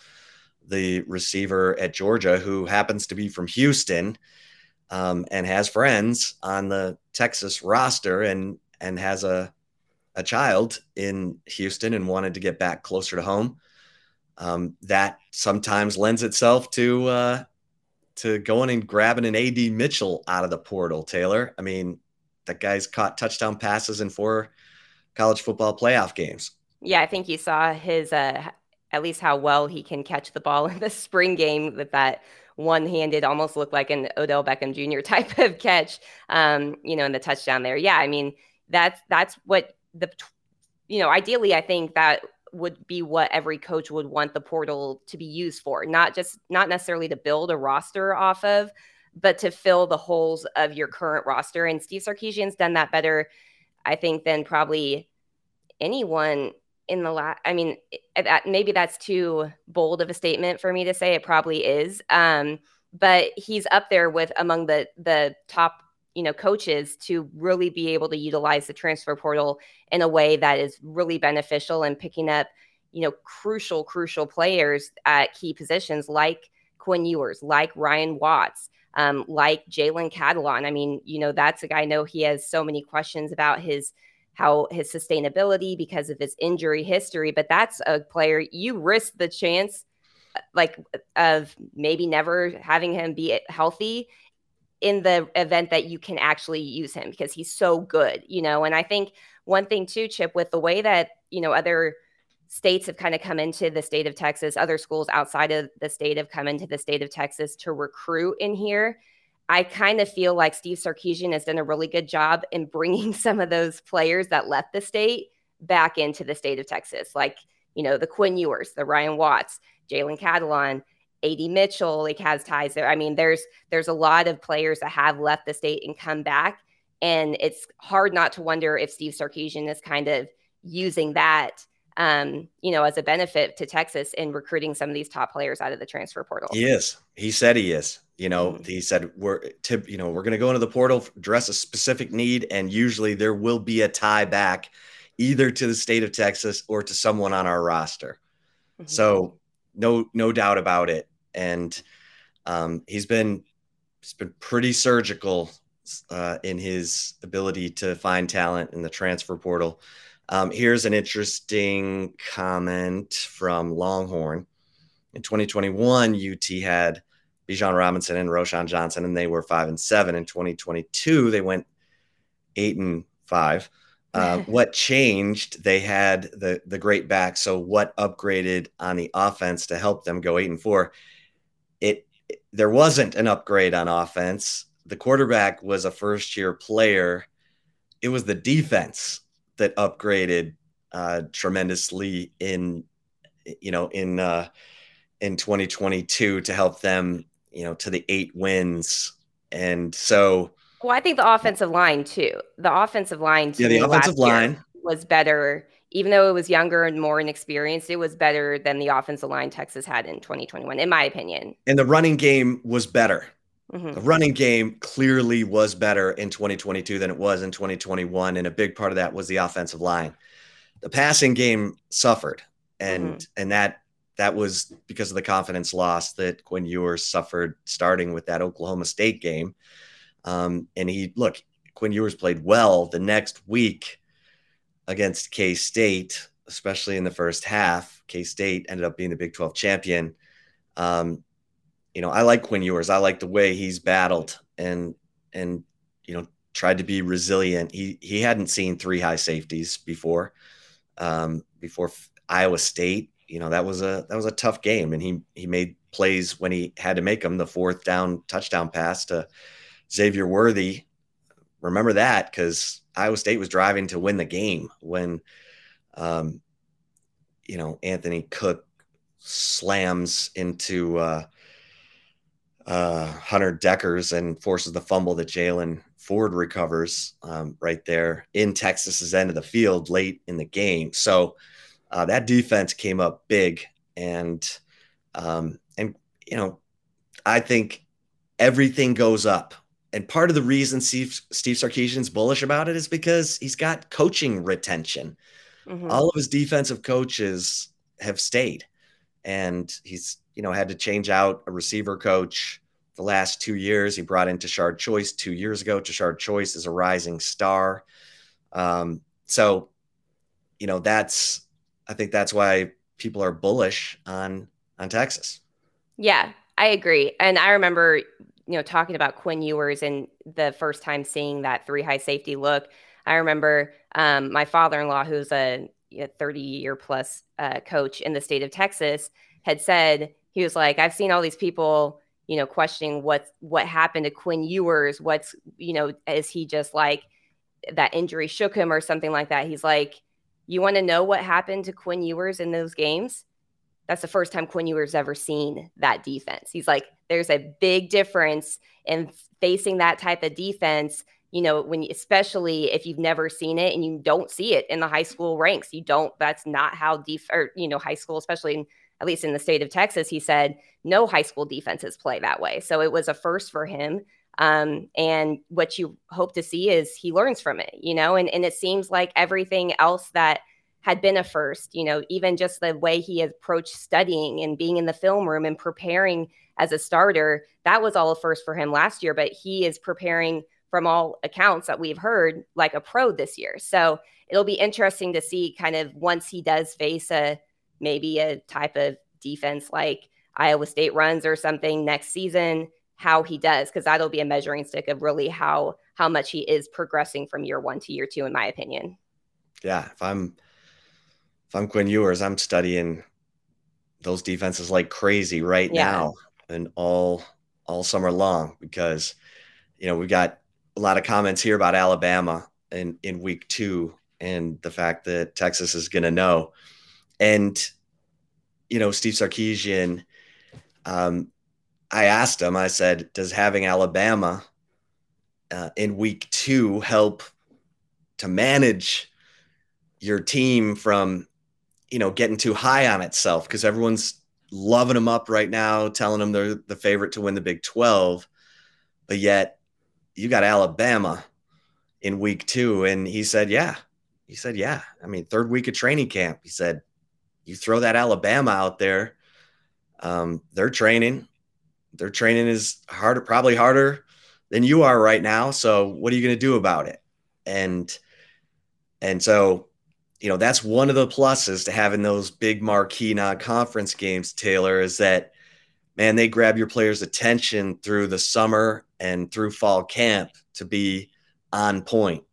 the receiver at Georgia, who happens to be from Houston and has friends on the Texas roster and has a child in Houston and wanted to get back closer to home. That sometimes lends itself to going and grabbing an AD Mitchell out of the portal, Taylor. I mean, that guy's caught touchdown passes in 4 college football playoff games. Yeah, I think you saw his, at least how well he can catch the ball in the spring game with that one-handed, almost looked like an Odell Beckham Jr. type of catch, you know, in the touchdown there. Yeah, I mean, that's what ideally I think that would be what every coach would want the portal to be used for, not necessarily to build a roster off of, but to fill the holes of your current roster. And Steve Sarkisian's done that better, I think, than probably anyone in the last. I mean, maybe that's too bold of a statement for me to say. It probably is. But he's up there with among the top, you know, coaches to really be able to utilize the transfer portal in a way that is really beneficial and picking up, you know, crucial players at key positions like Quinn Ewers, like Ryan Watts, like Jalen Catalon. I mean, you know, that's a guy I know he has so many questions about how his sustainability because of his injury history, but that's a player you risk the chance like of maybe never having him be healthy in the event that you can actually use him because he's so good, you know. And I think one thing too, Chip, with the way that, you know, other states have kind of come into the state of Texas, other schools outside of the state have come into the state of Texas to recruit in here. I kind of feel like Steve Sarkisian has done a really good job in bringing some of those players that left the state back into the state of Texas. Like, you know, the Quinn Ewers, the Ryan Watts, Jalen Catalon, A.D. Mitchell, like, has ties there. I mean, there's a lot of players that have left the state and come back. And it's hard not to wonder if Steve Sarkisian is kind of using that as a benefit to Texas in recruiting some of these top players out of the transfer portal. He is. He said he is. You know, he said we're going to go into the portal, address a specific need, and usually there will be a tie back either to the state of Texas or to someone on our roster. Mm-hmm. So no doubt about it. And he's been pretty surgical in his ability to find talent in the transfer portal. Here's an interesting comment from Longhorn. In 2021, UT had Bijan Robinson and Roschon Johnson, and they were 5-7. In 2022, they went 8-5. What changed? They had the great back. So what upgraded on the offense to help them go 8-4? There wasn't an upgrade on offense. The quarterback was a first-year player. It was the defense that upgraded tremendously in 2022 to help them, you know, to the 8 wins. And so, well, I think the offensive line too. The offensive line too. Yeah, the offensive line was better, even though it was younger and more inexperienced. It was better than the offensive line Texas had in 2021, in my opinion. And the running game was better. Mm-hmm. The running game clearly was better in 2022 than it was in 2021, and a big part of that was the offensive line. The passing game suffered, and that was because of the confidence loss that Quinn Ewers suffered starting with that Oklahoma State game. Quinn Ewers played well the next week against K-State, especially in the first half. K-State ended up being the Big 12 champion. I like Quinn Ewers. I like the way he's battled and tried to be resilient. He hadn't seen 3 high safeties before Iowa State. You know, that was a tough game, and he made plays when he had to make them. The 4th down touchdown pass to Xavier Worthy. Remember that, because Iowa State was driving to win the game when Anthony Cook slams into Hunter Deckers and forces the fumble that Jalen Ford recovers right there in Texas's end of the field late in the game. So that defense came up big, and I think everything goes up. And part of the reason Steve Sarkisian's bullish about it is because he's got coaching retention. Mm-hmm. All of his defensive coaches have stayed, and he's had to change out a receiver coach the last 2 years. He brought in Tashard Choice 2 years ago. Tashard Choice is a rising star. I think that's why people are bullish on Texas. Yeah, I agree. And I remember, talking about Quinn Ewers and the first time seeing that 3 high safety look. I remember my father-in-law, who's a 30-year plus coach in the state of Texas, had said, he was like, I've seen all these people, questioning what happened to Quinn Ewers. What's, is he just like that injury shook him or something like that? He's like, you want to know what happened to Quinn Ewers in those games? That's the first time Quinn Ewers ever seen that defense. He's like, there's a big difference in facing that type of defense, especially if you've never seen it and you don't see it in the high school ranks. That's not how high school, especially at least in the state of Texas, he said no high school defenses play that way. So it was a first for him. And what you hope to see is he learns from it, and it seems like everything else that had been a first, even just the way he approached studying and being in the film room and preparing as a starter, that was all a first for him last year, but he is preparing from all accounts that we've heard like a pro this year. So it'll be interesting to see kind of once he does face maybe a type of defense like Iowa State runs or something next season, how he does, because that'll be a measuring stick of really how much he is progressing from year 1 to year 2, in my opinion. Yeah, if I'm if I'm Quinn Ewers, I'm studying those defenses like crazy now and all summer long, because, you know, we got a lot of comments here about Alabama in week two and the fact that Texas is going to know. And, you know, Steve Sarkisian, I asked him, I said, does having Alabama in week two help to manage your team from, you know, getting too high on itself? Because everyone's loving them up right now, telling them they're the favorite to win the Big 12. But yet you got Alabama in week two. And he said, yeah. I mean, third week of training camp, he said, you throw that Alabama out there. Their training is harder, probably harder than you are right now. So what are you going to do about it? And so, you know, that's one of the pluses to having those big marquee non-conference games, Taylor, is that, man, they grab your players' attention through the summer and through fall camp to be on point.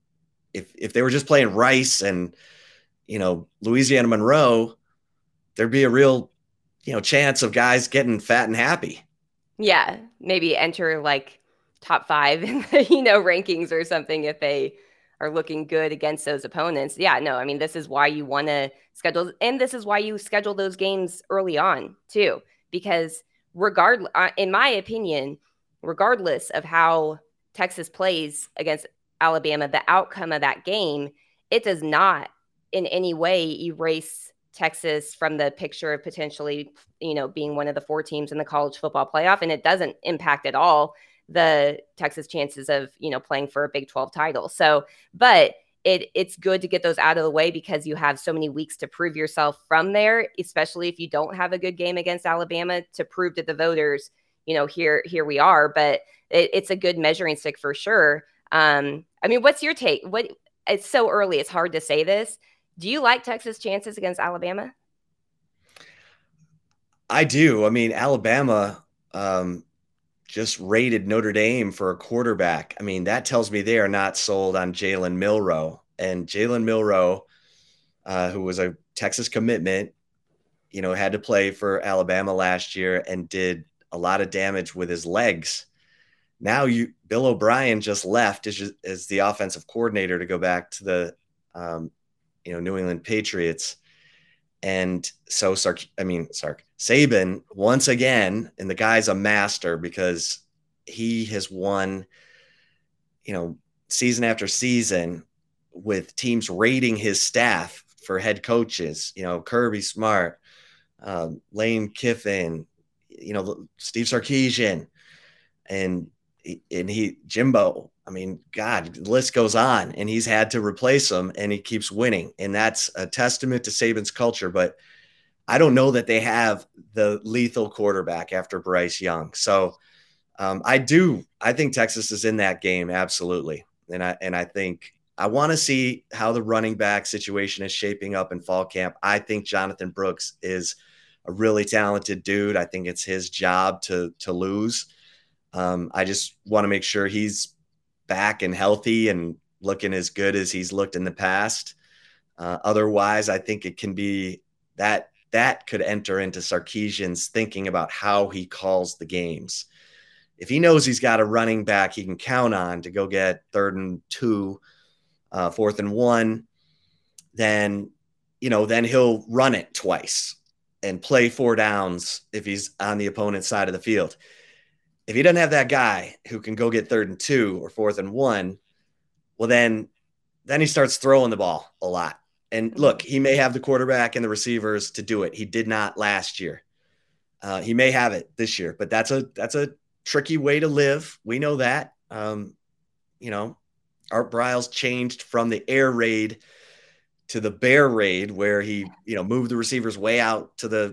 If they were just playing Rice and, you know, Louisiana Monroe, there'd be a real, you know, chance of guys getting fat and happy. Yeah, maybe enter like top five in the, you know, rankings or something if they are looking good against those opponents. Yeah, no, I mean, this is why you want to schedule, and this is why you schedule those games early on too, because regardless, in my opinion, regardless of how Texas plays against Alabama, the outcome of that game, it does not in any way erase Texas from the picture of potentially, you know, being one of the four teams in the college football playoff. And it doesn't impact at all the Texas chances of, you know, playing for a Big 12 title. So, but it's good to get those out of the way, because you have so many weeks to prove yourself from there, especially if you don't have a good game against Alabama to prove to the voters, you know, here we are. But it's a good measuring stick for sure. I mean, what's your take? It's so early, it's hard to say this. Do you like Texas' chances against Alabama? I do. I mean, Alabama just rated Notre Dame for a quarterback. I mean, that tells me they are not sold on Jalen Milroe. And Jalen Milroe, who was a Texas commitment, you know, had to play for Alabama last year and did a lot of damage with his legs. Now Bill O'Brien just left as the offensive coordinator to go back to the you know, New England Patriots. And so Saban, once again, and the guy's a master, because he has won, you know, season after season with teams rating his staff for head coaches, you know, Kirby Smart, Lane Kiffin, you know, Steve Sarkisian, and Jimbo. I mean, God, the list goes on, and he's had to replace them, and he keeps winning. And that's a testament to Saban's culture. But I don't know that they have the lethal quarterback after Bryce Young. So I think Texas is in that game. Absolutely. And I think I want to see how the running back situation is shaping up in fall camp. I think Jonathan Brooks is a really talented dude. I think it's his job to lose. I just want to make sure he's back and healthy and looking as good as he's looked in the past. Otherwise, I think it can be that could enter into Sarkisian's thinking about how he calls the games. If he knows he's got a running back he can count on to go get 3rd and 2, 4th and 1, then, you know, then he'll run it twice and play 4 downs if he's on the opponent's side of the field. If he doesn't have that guy who can go get 3rd and 2 or 4th and 1, well, then he starts throwing the ball a lot. And look, he may have the quarterback and the receivers to do it. He did not last year. He may have it this year, but that's a tricky way to live. We know that. You know, Art Briles changed from the air raid to the bear raid, where he, you know, moved the receivers way out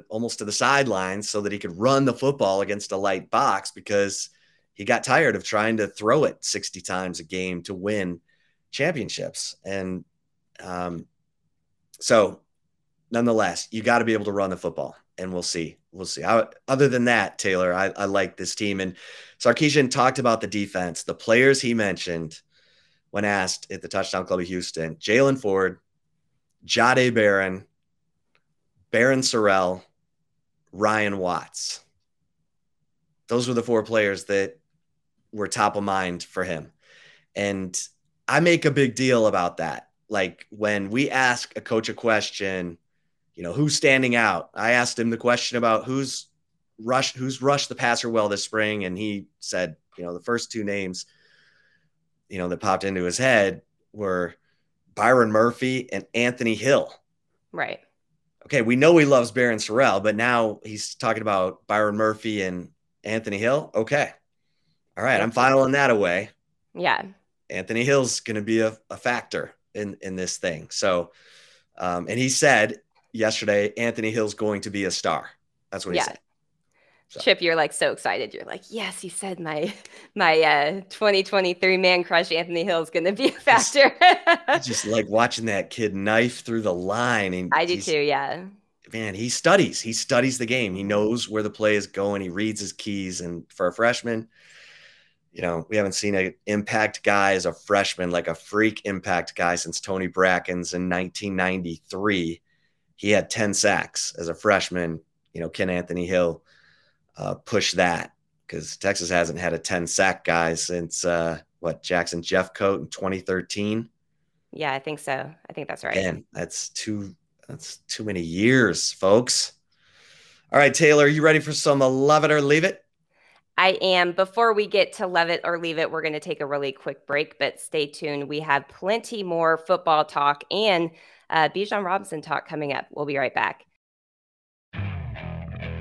almost to the sidelines so that he could run the football against a light box, because he got tired of trying to throw it 60 times a game to win championships. And so nonetheless, you got to be able to run the football, and we'll see. Other than that, Taylor, I like this team. And Sarkisian talked about the defense, the players he mentioned when asked at the Touchdown Club of Houston: Jaylen Ford, Jahdae Barron, Baron Sorrell, Ryan Watts. Those were the four players that were top of mind for him. And I make a big deal about that. Like when we ask a coach a question, you know, who's standing out? I asked him the question about who's rushed the passer well this spring. And he said, you know, the first two names, you know, that popped into his head were Byron Murphy and Anthony Hill. Right. Okay. We know he loves Baron Sorrell, but now he's talking about Byron Murphy and Anthony Hill. Okay. All right. I'm filing that away. Yeah. Anthony Hill's going to be a factor in this thing. So, and he said yesterday, Anthony Hill's going to be a star. That's what he said. So. Chip, you're like so excited. You're like, yes, he said my 2023 man crush Anthony Hill is going to be a factor. Just like watching that kid knife through the line. And I do too. Yeah, man, he studies the game. He knows where the play is going. He reads his keys. And for a freshman, you know, we haven't seen an impact guy as a freshman, like a freak impact guy since Tony Brackens in 1993. He had 10 sacks as a freshman. You know, can Anthony Hill push that, because Texas hasn't had a 10 sack guy since Jackson Jeffcoat in 2013. Yeah, I think so. I think that's right. And that's too many years, folks. All right, Taylor, you ready for some Love It or Leave It? I am. Before we get to Love It or Leave It, we're going to take a really quick break, but stay tuned. We have plenty more football talk and Bijan Robinson talk coming up. We'll be right back.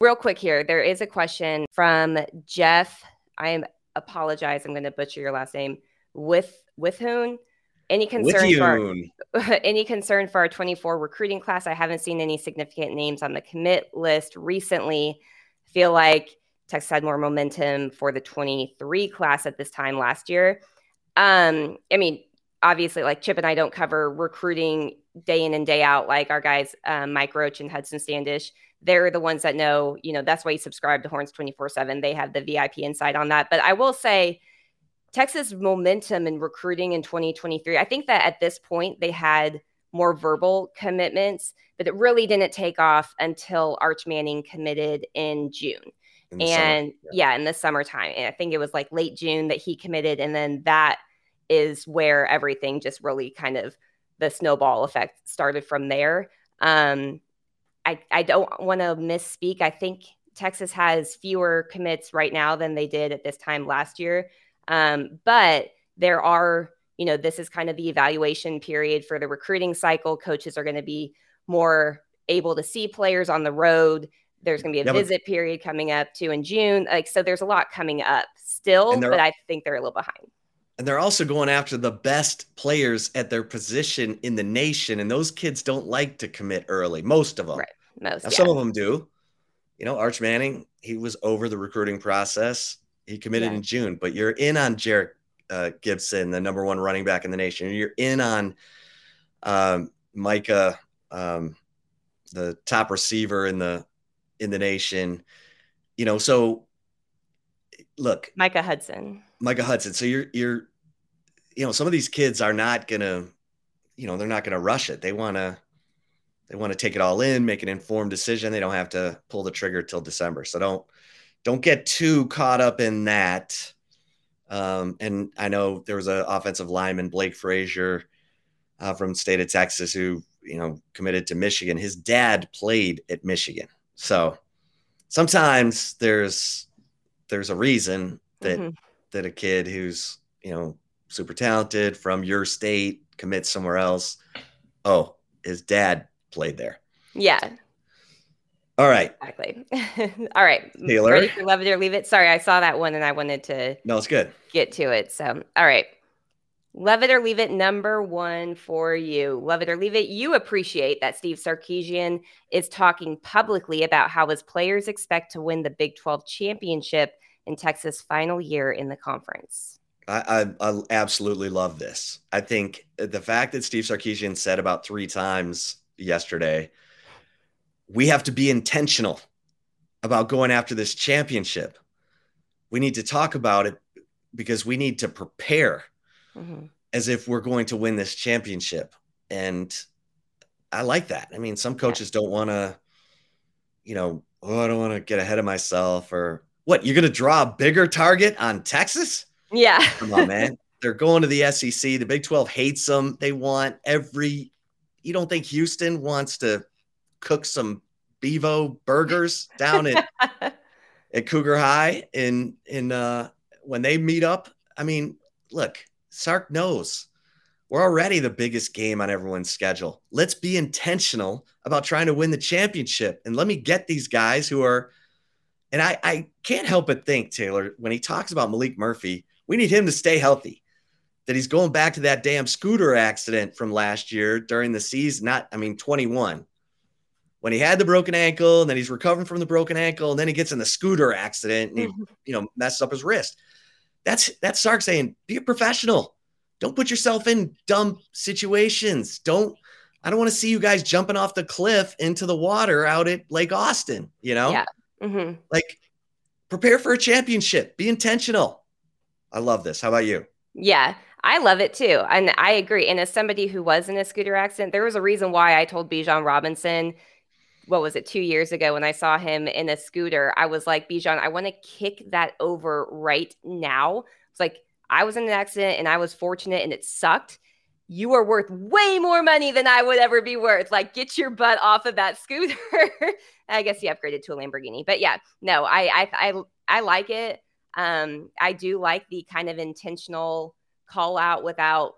Real quick here, there is a question from Jeff. I apologize. I'm going to butcher your last name. With whom? Any concern for our 24 recruiting class? I haven't seen any significant names on the commit list recently. Feel like Texas had more momentum for the 23 class at this time last year. I mean, obviously, like Chip and I don't cover recruiting day in and day out, like our guys, Mike Roach and Hudson Standish. They're the ones that know, you know, that's why you subscribe to Horns 24/7. They have the VIP insight on that. But I will say Texas momentum in recruiting in 2023, I think that at this point they had more verbal commitments, but it really didn't take off until Arch Manning committed in June. In the summertime. And I think it was like late June that he committed. And then that is where everything just really kind of the snowball effect started from there. I don't want to misspeak. I think Texas has fewer commits right now than they did at this time last year. But there are, you know, this is kind of the evaluation period for the recruiting cycle. Coaches are going to be more able to see players on the road. There's going to be a visit period coming up too in June. Like, so there's a lot coming up still, but I think they're a little behind. And they're also going after the best players at their position in the nation. And those kids don't like to commit early. Most of them. Right. Most. Now, some of them do. You know, Arch Manning, he was over the recruiting process. He committed in June. But you're in on Jarrett Gibson, the number one running back in the nation. You're in on Micah, the top receiver in the nation. You know, so look. Micah Hudson. So you're, you know, some of these kids are not going to, you know, they're not going to rush it. They want to take it all in, make an informed decision. They don't have to pull the trigger till December. So don't get too caught up in that. And I know there was an offensive lineman, Blake Frazier, from the state of Texas, who, you know, committed to Michigan. His dad played at Michigan. So sometimes there's a reason that, that a kid who's, you know, super talented from your state commits somewhere else. Oh, his dad played there. Yeah. All right. Exactly. All right. Taylor. Ready for Love It or Leave It? Sorry, I saw that one and I wanted to get to it. So, all right. Love It or Leave It, number one for you. Love It or Leave It, you appreciate that Steve Sarkisian is talking publicly about how his players expect to win the Big 12 championship in Texas' final year in the conference. I absolutely love this. I think the fact that Steve Sarkisian said about three times yesterday, we have to be intentional about going after this championship. We need to talk about it because we need to prepare as if we're going to win this championship. And I like that. I mean, some coaches don't want to, you know, I don't want to get ahead of myself, or what, you're going to draw a bigger target on Texas? Yeah. Come on, man. They're going to the SEC. The Big 12 hates them. They want every, you don't think Houston wants to cook some Bevo burgers down at Cougar High in when they meet up? I mean, look, Sark knows we're already the biggest game on everyone's schedule. Let's be intentional about trying to win the championship. And let me get these guys who are, and I can't help but think, Taylor, when he talks about Malik Murphy, we need him to stay healthy, that he's going back to that damn scooter accident from last year during the season. 21, when he had the broken ankle, and then he's recovering from the broken ankle, and then he gets in the scooter accident and he, messed up his wrist. That's Sark saying, be a professional. Don't put yourself in dumb situations. I don't want to see you guys jumping off the cliff into the water out at Lake Austin, Yeah. Mm-hmm. Like, prepare for a championship, be intentional. I love this. How about you? Yeah, I love it too. And I agree. And as somebody who was in a scooter accident, there was a reason why I told Bijan Robinson, 2 years ago when I saw him in a scooter, I was like, Bijan, I want to kick that over right now. It's like, I was in an accident and I was fortunate and it sucked. You are worth way more money than I would ever be worth. Like, get your butt off of that scooter. I guess he upgraded to a Lamborghini, but yeah, no, I like it. I do like the kind of intentional call out without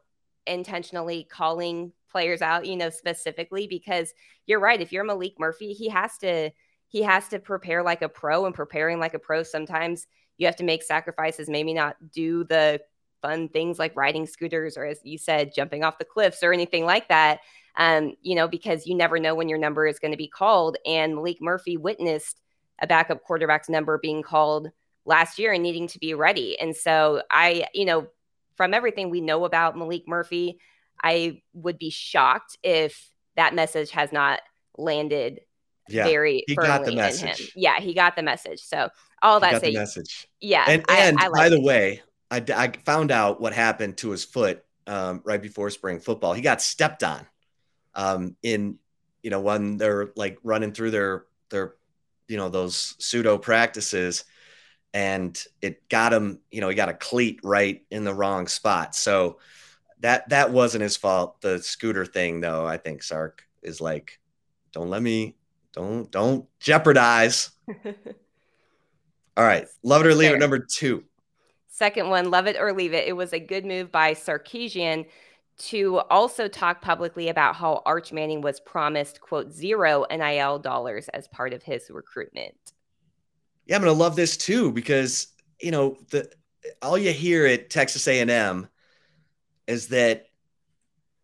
intentionally calling players out, specifically, because you're right. If you're Malik Murphy, he has to prepare like a pro, and preparing like a pro, sometimes you have to make sacrifices, maybe not do the fun things like riding scooters, or as you said, jumping off the cliffs or anything like that. Because you never know when your number is going to be called. And Malik Murphy witnessed a backup quarterback's number being called last year and needing to be ready. And so I from everything we know about Malik Murphy, I would be shocked if that message has not landed very firmly. Got the message. In him. Yeah, he got the message. So all that said, message. Yeah. And by the way, I found out what happened to his foot right before spring football. He got stepped on when they're like running through their those pseudo practices, and it got him, he got a cleat right in the wrong spot. So That wasn't his fault. The scooter thing, though, I think Sark is like, don't jeopardize. All right. Love It or Leave It, number two. Second one, Love It or Leave It. It was a good move by Sarkisian to also talk publicly about how Arch Manning was promised, quote, zero NIL dollars as part of his recruitment. Yeah, I'm going to love this too, because, all you hear at Texas A&M is that,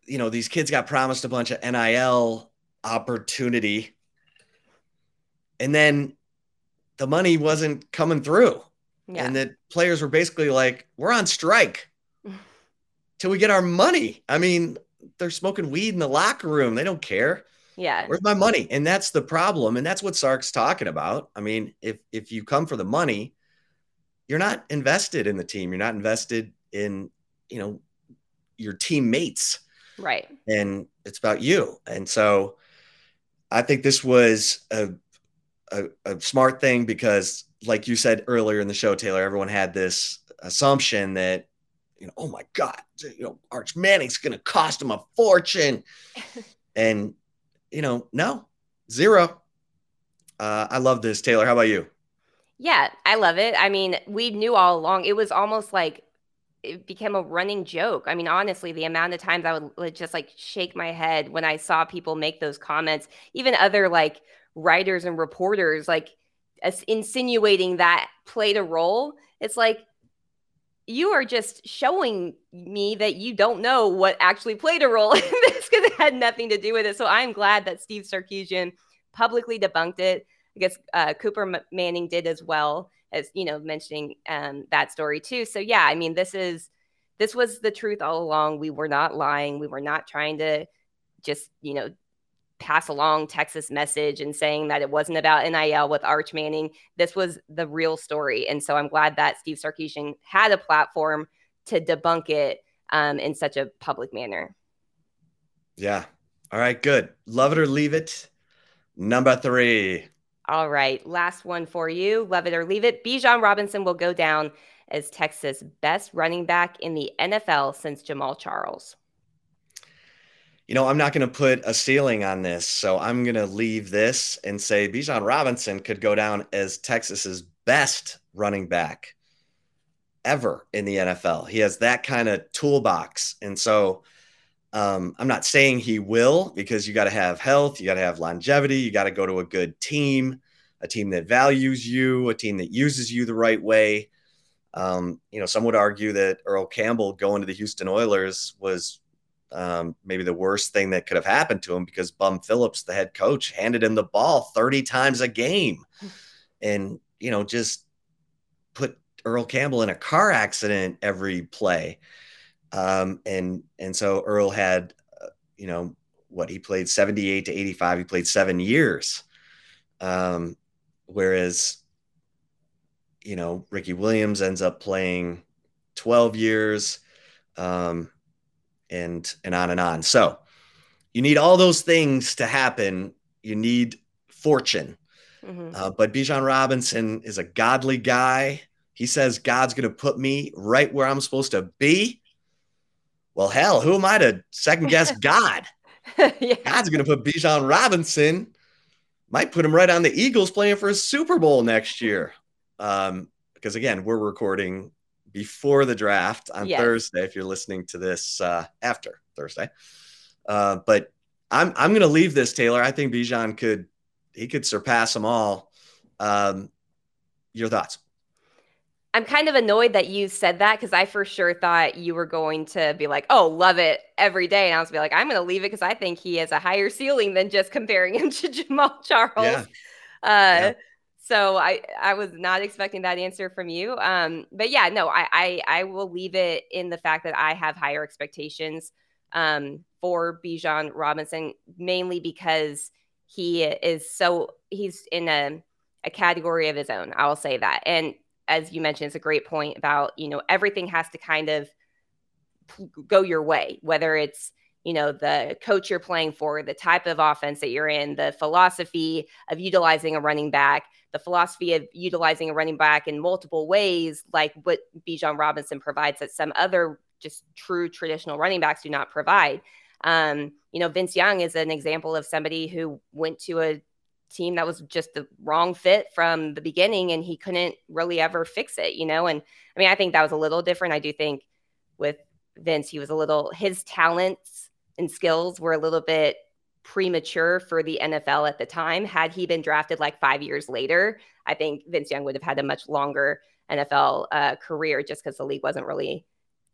these kids got promised a bunch of NIL opportunity, and then the money wasn't coming through. Yeah. And the players were basically like, we're on strike till we get our money. I mean, they're smoking weed in the locker room. They don't care. Yeah. Where's my money? And that's the problem. And that's what Sark's talking about. I mean, if you come for the money, you're not invested in the team. You're not invested in, your teammates. Right. And it's about you. And so I think this was a smart thing, because like you said earlier in the show, Taylor, everyone had this assumption that, you know, oh my God, you know, Arch Manning's going to cost him a fortune. And, you know, no, zero. I love this. Taylor, how about you? Yeah, I love it. I mean, we knew all along. It was almost like it became a running joke. I mean, honestly, the amount of times I would just like shake my head when I saw people make those comments, even other like writers and reporters, like insinuating that played a role. It's like, you are just showing me that you don't know what actually played a role in this, because it had nothing to do with it. So I'm glad that Steve Sarkisian publicly debunked it. I guess Cooper Manning did as well, as, you know, mentioning that story too. So yeah, I mean, this was the truth all along. We were not lying. We were not trying to just, you know, pass along Texas message and saying that it wasn't about NIL with Arch Manning. This was the real story. And so I'm glad that Steve Sarkisian had a platform to debunk it in such a public manner. Yeah. All right, good. Love it or leave it. Number 3. All right. Last one for you. Love it or leave it. Bijan Robinson will go down as Texas' best running back in the NFL since Jamaal Charles. You know, I'm not going to put a ceiling on this, so I'm going to leave this and say Bijan Robinson could go down as Texas's best running back ever in the NFL. He has that kind of toolbox. And so I'm not saying he will, because you got to have health, you got to have longevity, you got to go to a team that values you, a team that uses you the right way. You know, some would argue that Earl Campbell going to the Houston Oilers was maybe the worst thing that could have happened to him, because Bum Phillips, the head coach, handed him the ball 30 times a game and, you know, just put Earl Campbell in a car accident every play. And so Earl had, you know, what he played 78 to 85, he played 7 years. Whereas, you know, Ricky Williams ends up playing 12 years, and on and on. So you need all those things to happen. You need fortune. Mm-hmm. But Bijan Robinson is a godly guy. He says, God's going to put me right where I'm supposed to be. Well, hell, who am I to second guess God? Yeah. God's going to put Bijan Robinson, might put him right on the Eagles playing for a Super Bowl next year. Because again, we're recording before the draft on Thursday, if you're listening to this after Thursday. But I'm going to leave this, Taylor. I think Bijan could surpass them all. Your thoughts? I'm kind of annoyed that you said that, because I for sure thought you were going to be like, oh, love it every day. And I was going to be like, I'm going to leave it because I think he has a higher ceiling than just comparing him to Jamaal Charles. Yeah. So I was not expecting that answer from you. But yeah, no, I will leave it in the fact that I have higher expectations for Bijan Robinson, mainly because he's in a category of his own. I'll say that. And as you mentioned, it's a great point about, you know, everything has to kind of go your way, whether it's, you know, the coach you're playing for, the type of offense that you're in, the philosophy of utilizing a running back, the philosophy of utilizing a running back in multiple ways, like what Bijan Robinson provides that some other just true traditional running backs do not provide. You know, Vince Young is an example of somebody who went to a team that was just the wrong fit from the beginning, and he couldn't really ever fix it, you know? And I mean, I think that was a little different. I do think with Vince, his talents and skills were a little bit premature for the NFL at the time. Had he been drafted like 5 years later, I think Vince Young would have had a much longer NFL career, just because the league wasn't really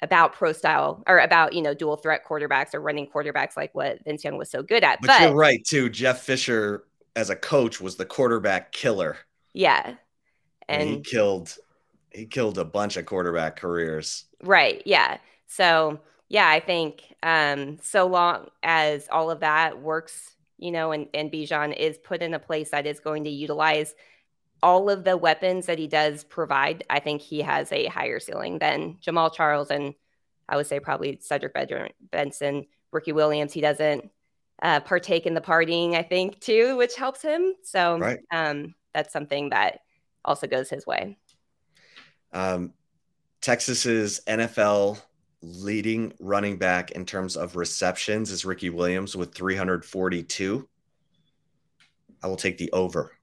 about pro style or about, you know, dual threat quarterbacks or running quarterbacks like what Vince Young was so good at. But you're right too. Jeff Fisher as a coach was the quarterback killer. Yeah. And he killed a bunch of quarterback careers. Right. Yeah. So yeah, I think so long as all of that works, you know, and Bijan is put in a place that is going to utilize all of the weapons that he does provide, I think he has a higher ceiling than Jamaal Charles and I would say probably Cedric Benson, Ricky Williams. He doesn't partake in the partying, I think, too, which helps him. So right. That's something that also goes his way. Texas's NFL leading running back in terms of receptions is Ricky Williams with 342. I will take the over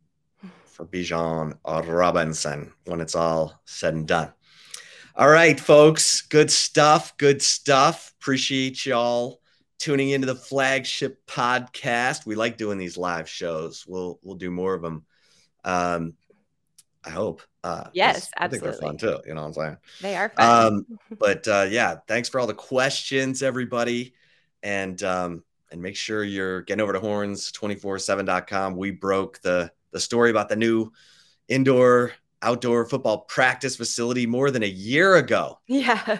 for Bijan Robinson when it's all said and done. All right, folks. Good stuff. Good stuff. Appreciate y'all tuning into the Flagship Podcast. We like doing these live shows. We'll do more of them. I hope. Yes, absolutely. I think they're fun too. You know what I'm saying? They are fun. But thanks for all the questions, everybody. And make sure you're getting over to Horns247.com. We broke the story about the new outdoor football practice facility more than a year ago. Yeah.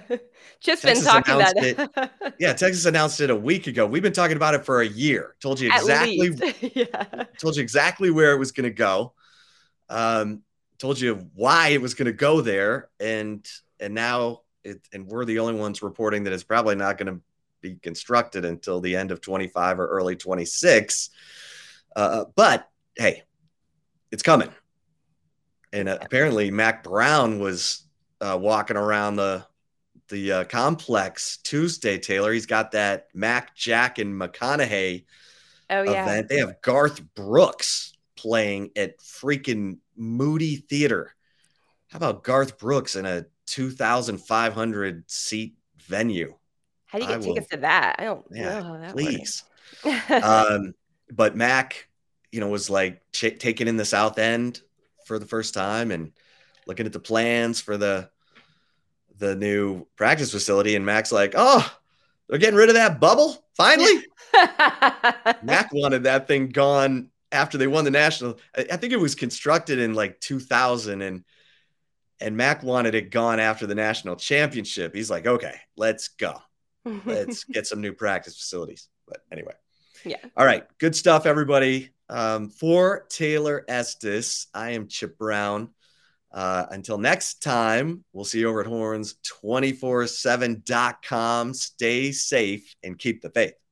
Just been talking about it. Yeah. Texas announced it a week ago. We've been talking about it for a year. Told you exactly where it was going to go. Told you why it was going to go there. And now we're the only ones reporting that it's probably not going to be constructed until the end of 25 or early 26. But hey, it's coming. And apparently Mac Brown was walking around the complex Tuesday, Taylor. He's got that Mac, Jack, and McConaughey event. They have Garth Brooks playing at freaking Moody Theater. How about Garth Brooks in a 2,500 seat venue? How do you get tickets to that? I don't know how that works. Please. But Mac, was like taken in the South End for the first time and looking at the plans for the new practice facility. And Mac's like, oh, they're getting rid of that bubble. Finally. Mac wanted that thing gone after they won the national. I think it was constructed in like 2000 and Mac wanted it gone after the national championship. He's like, okay, let's go. Let's get some new practice facilities. But anyway. Yeah. All right. Good stuff, everybody. For Taylor Estes, I am Chip Brown. Until next time, we'll see you over at Horns247.com. Stay safe and keep the faith.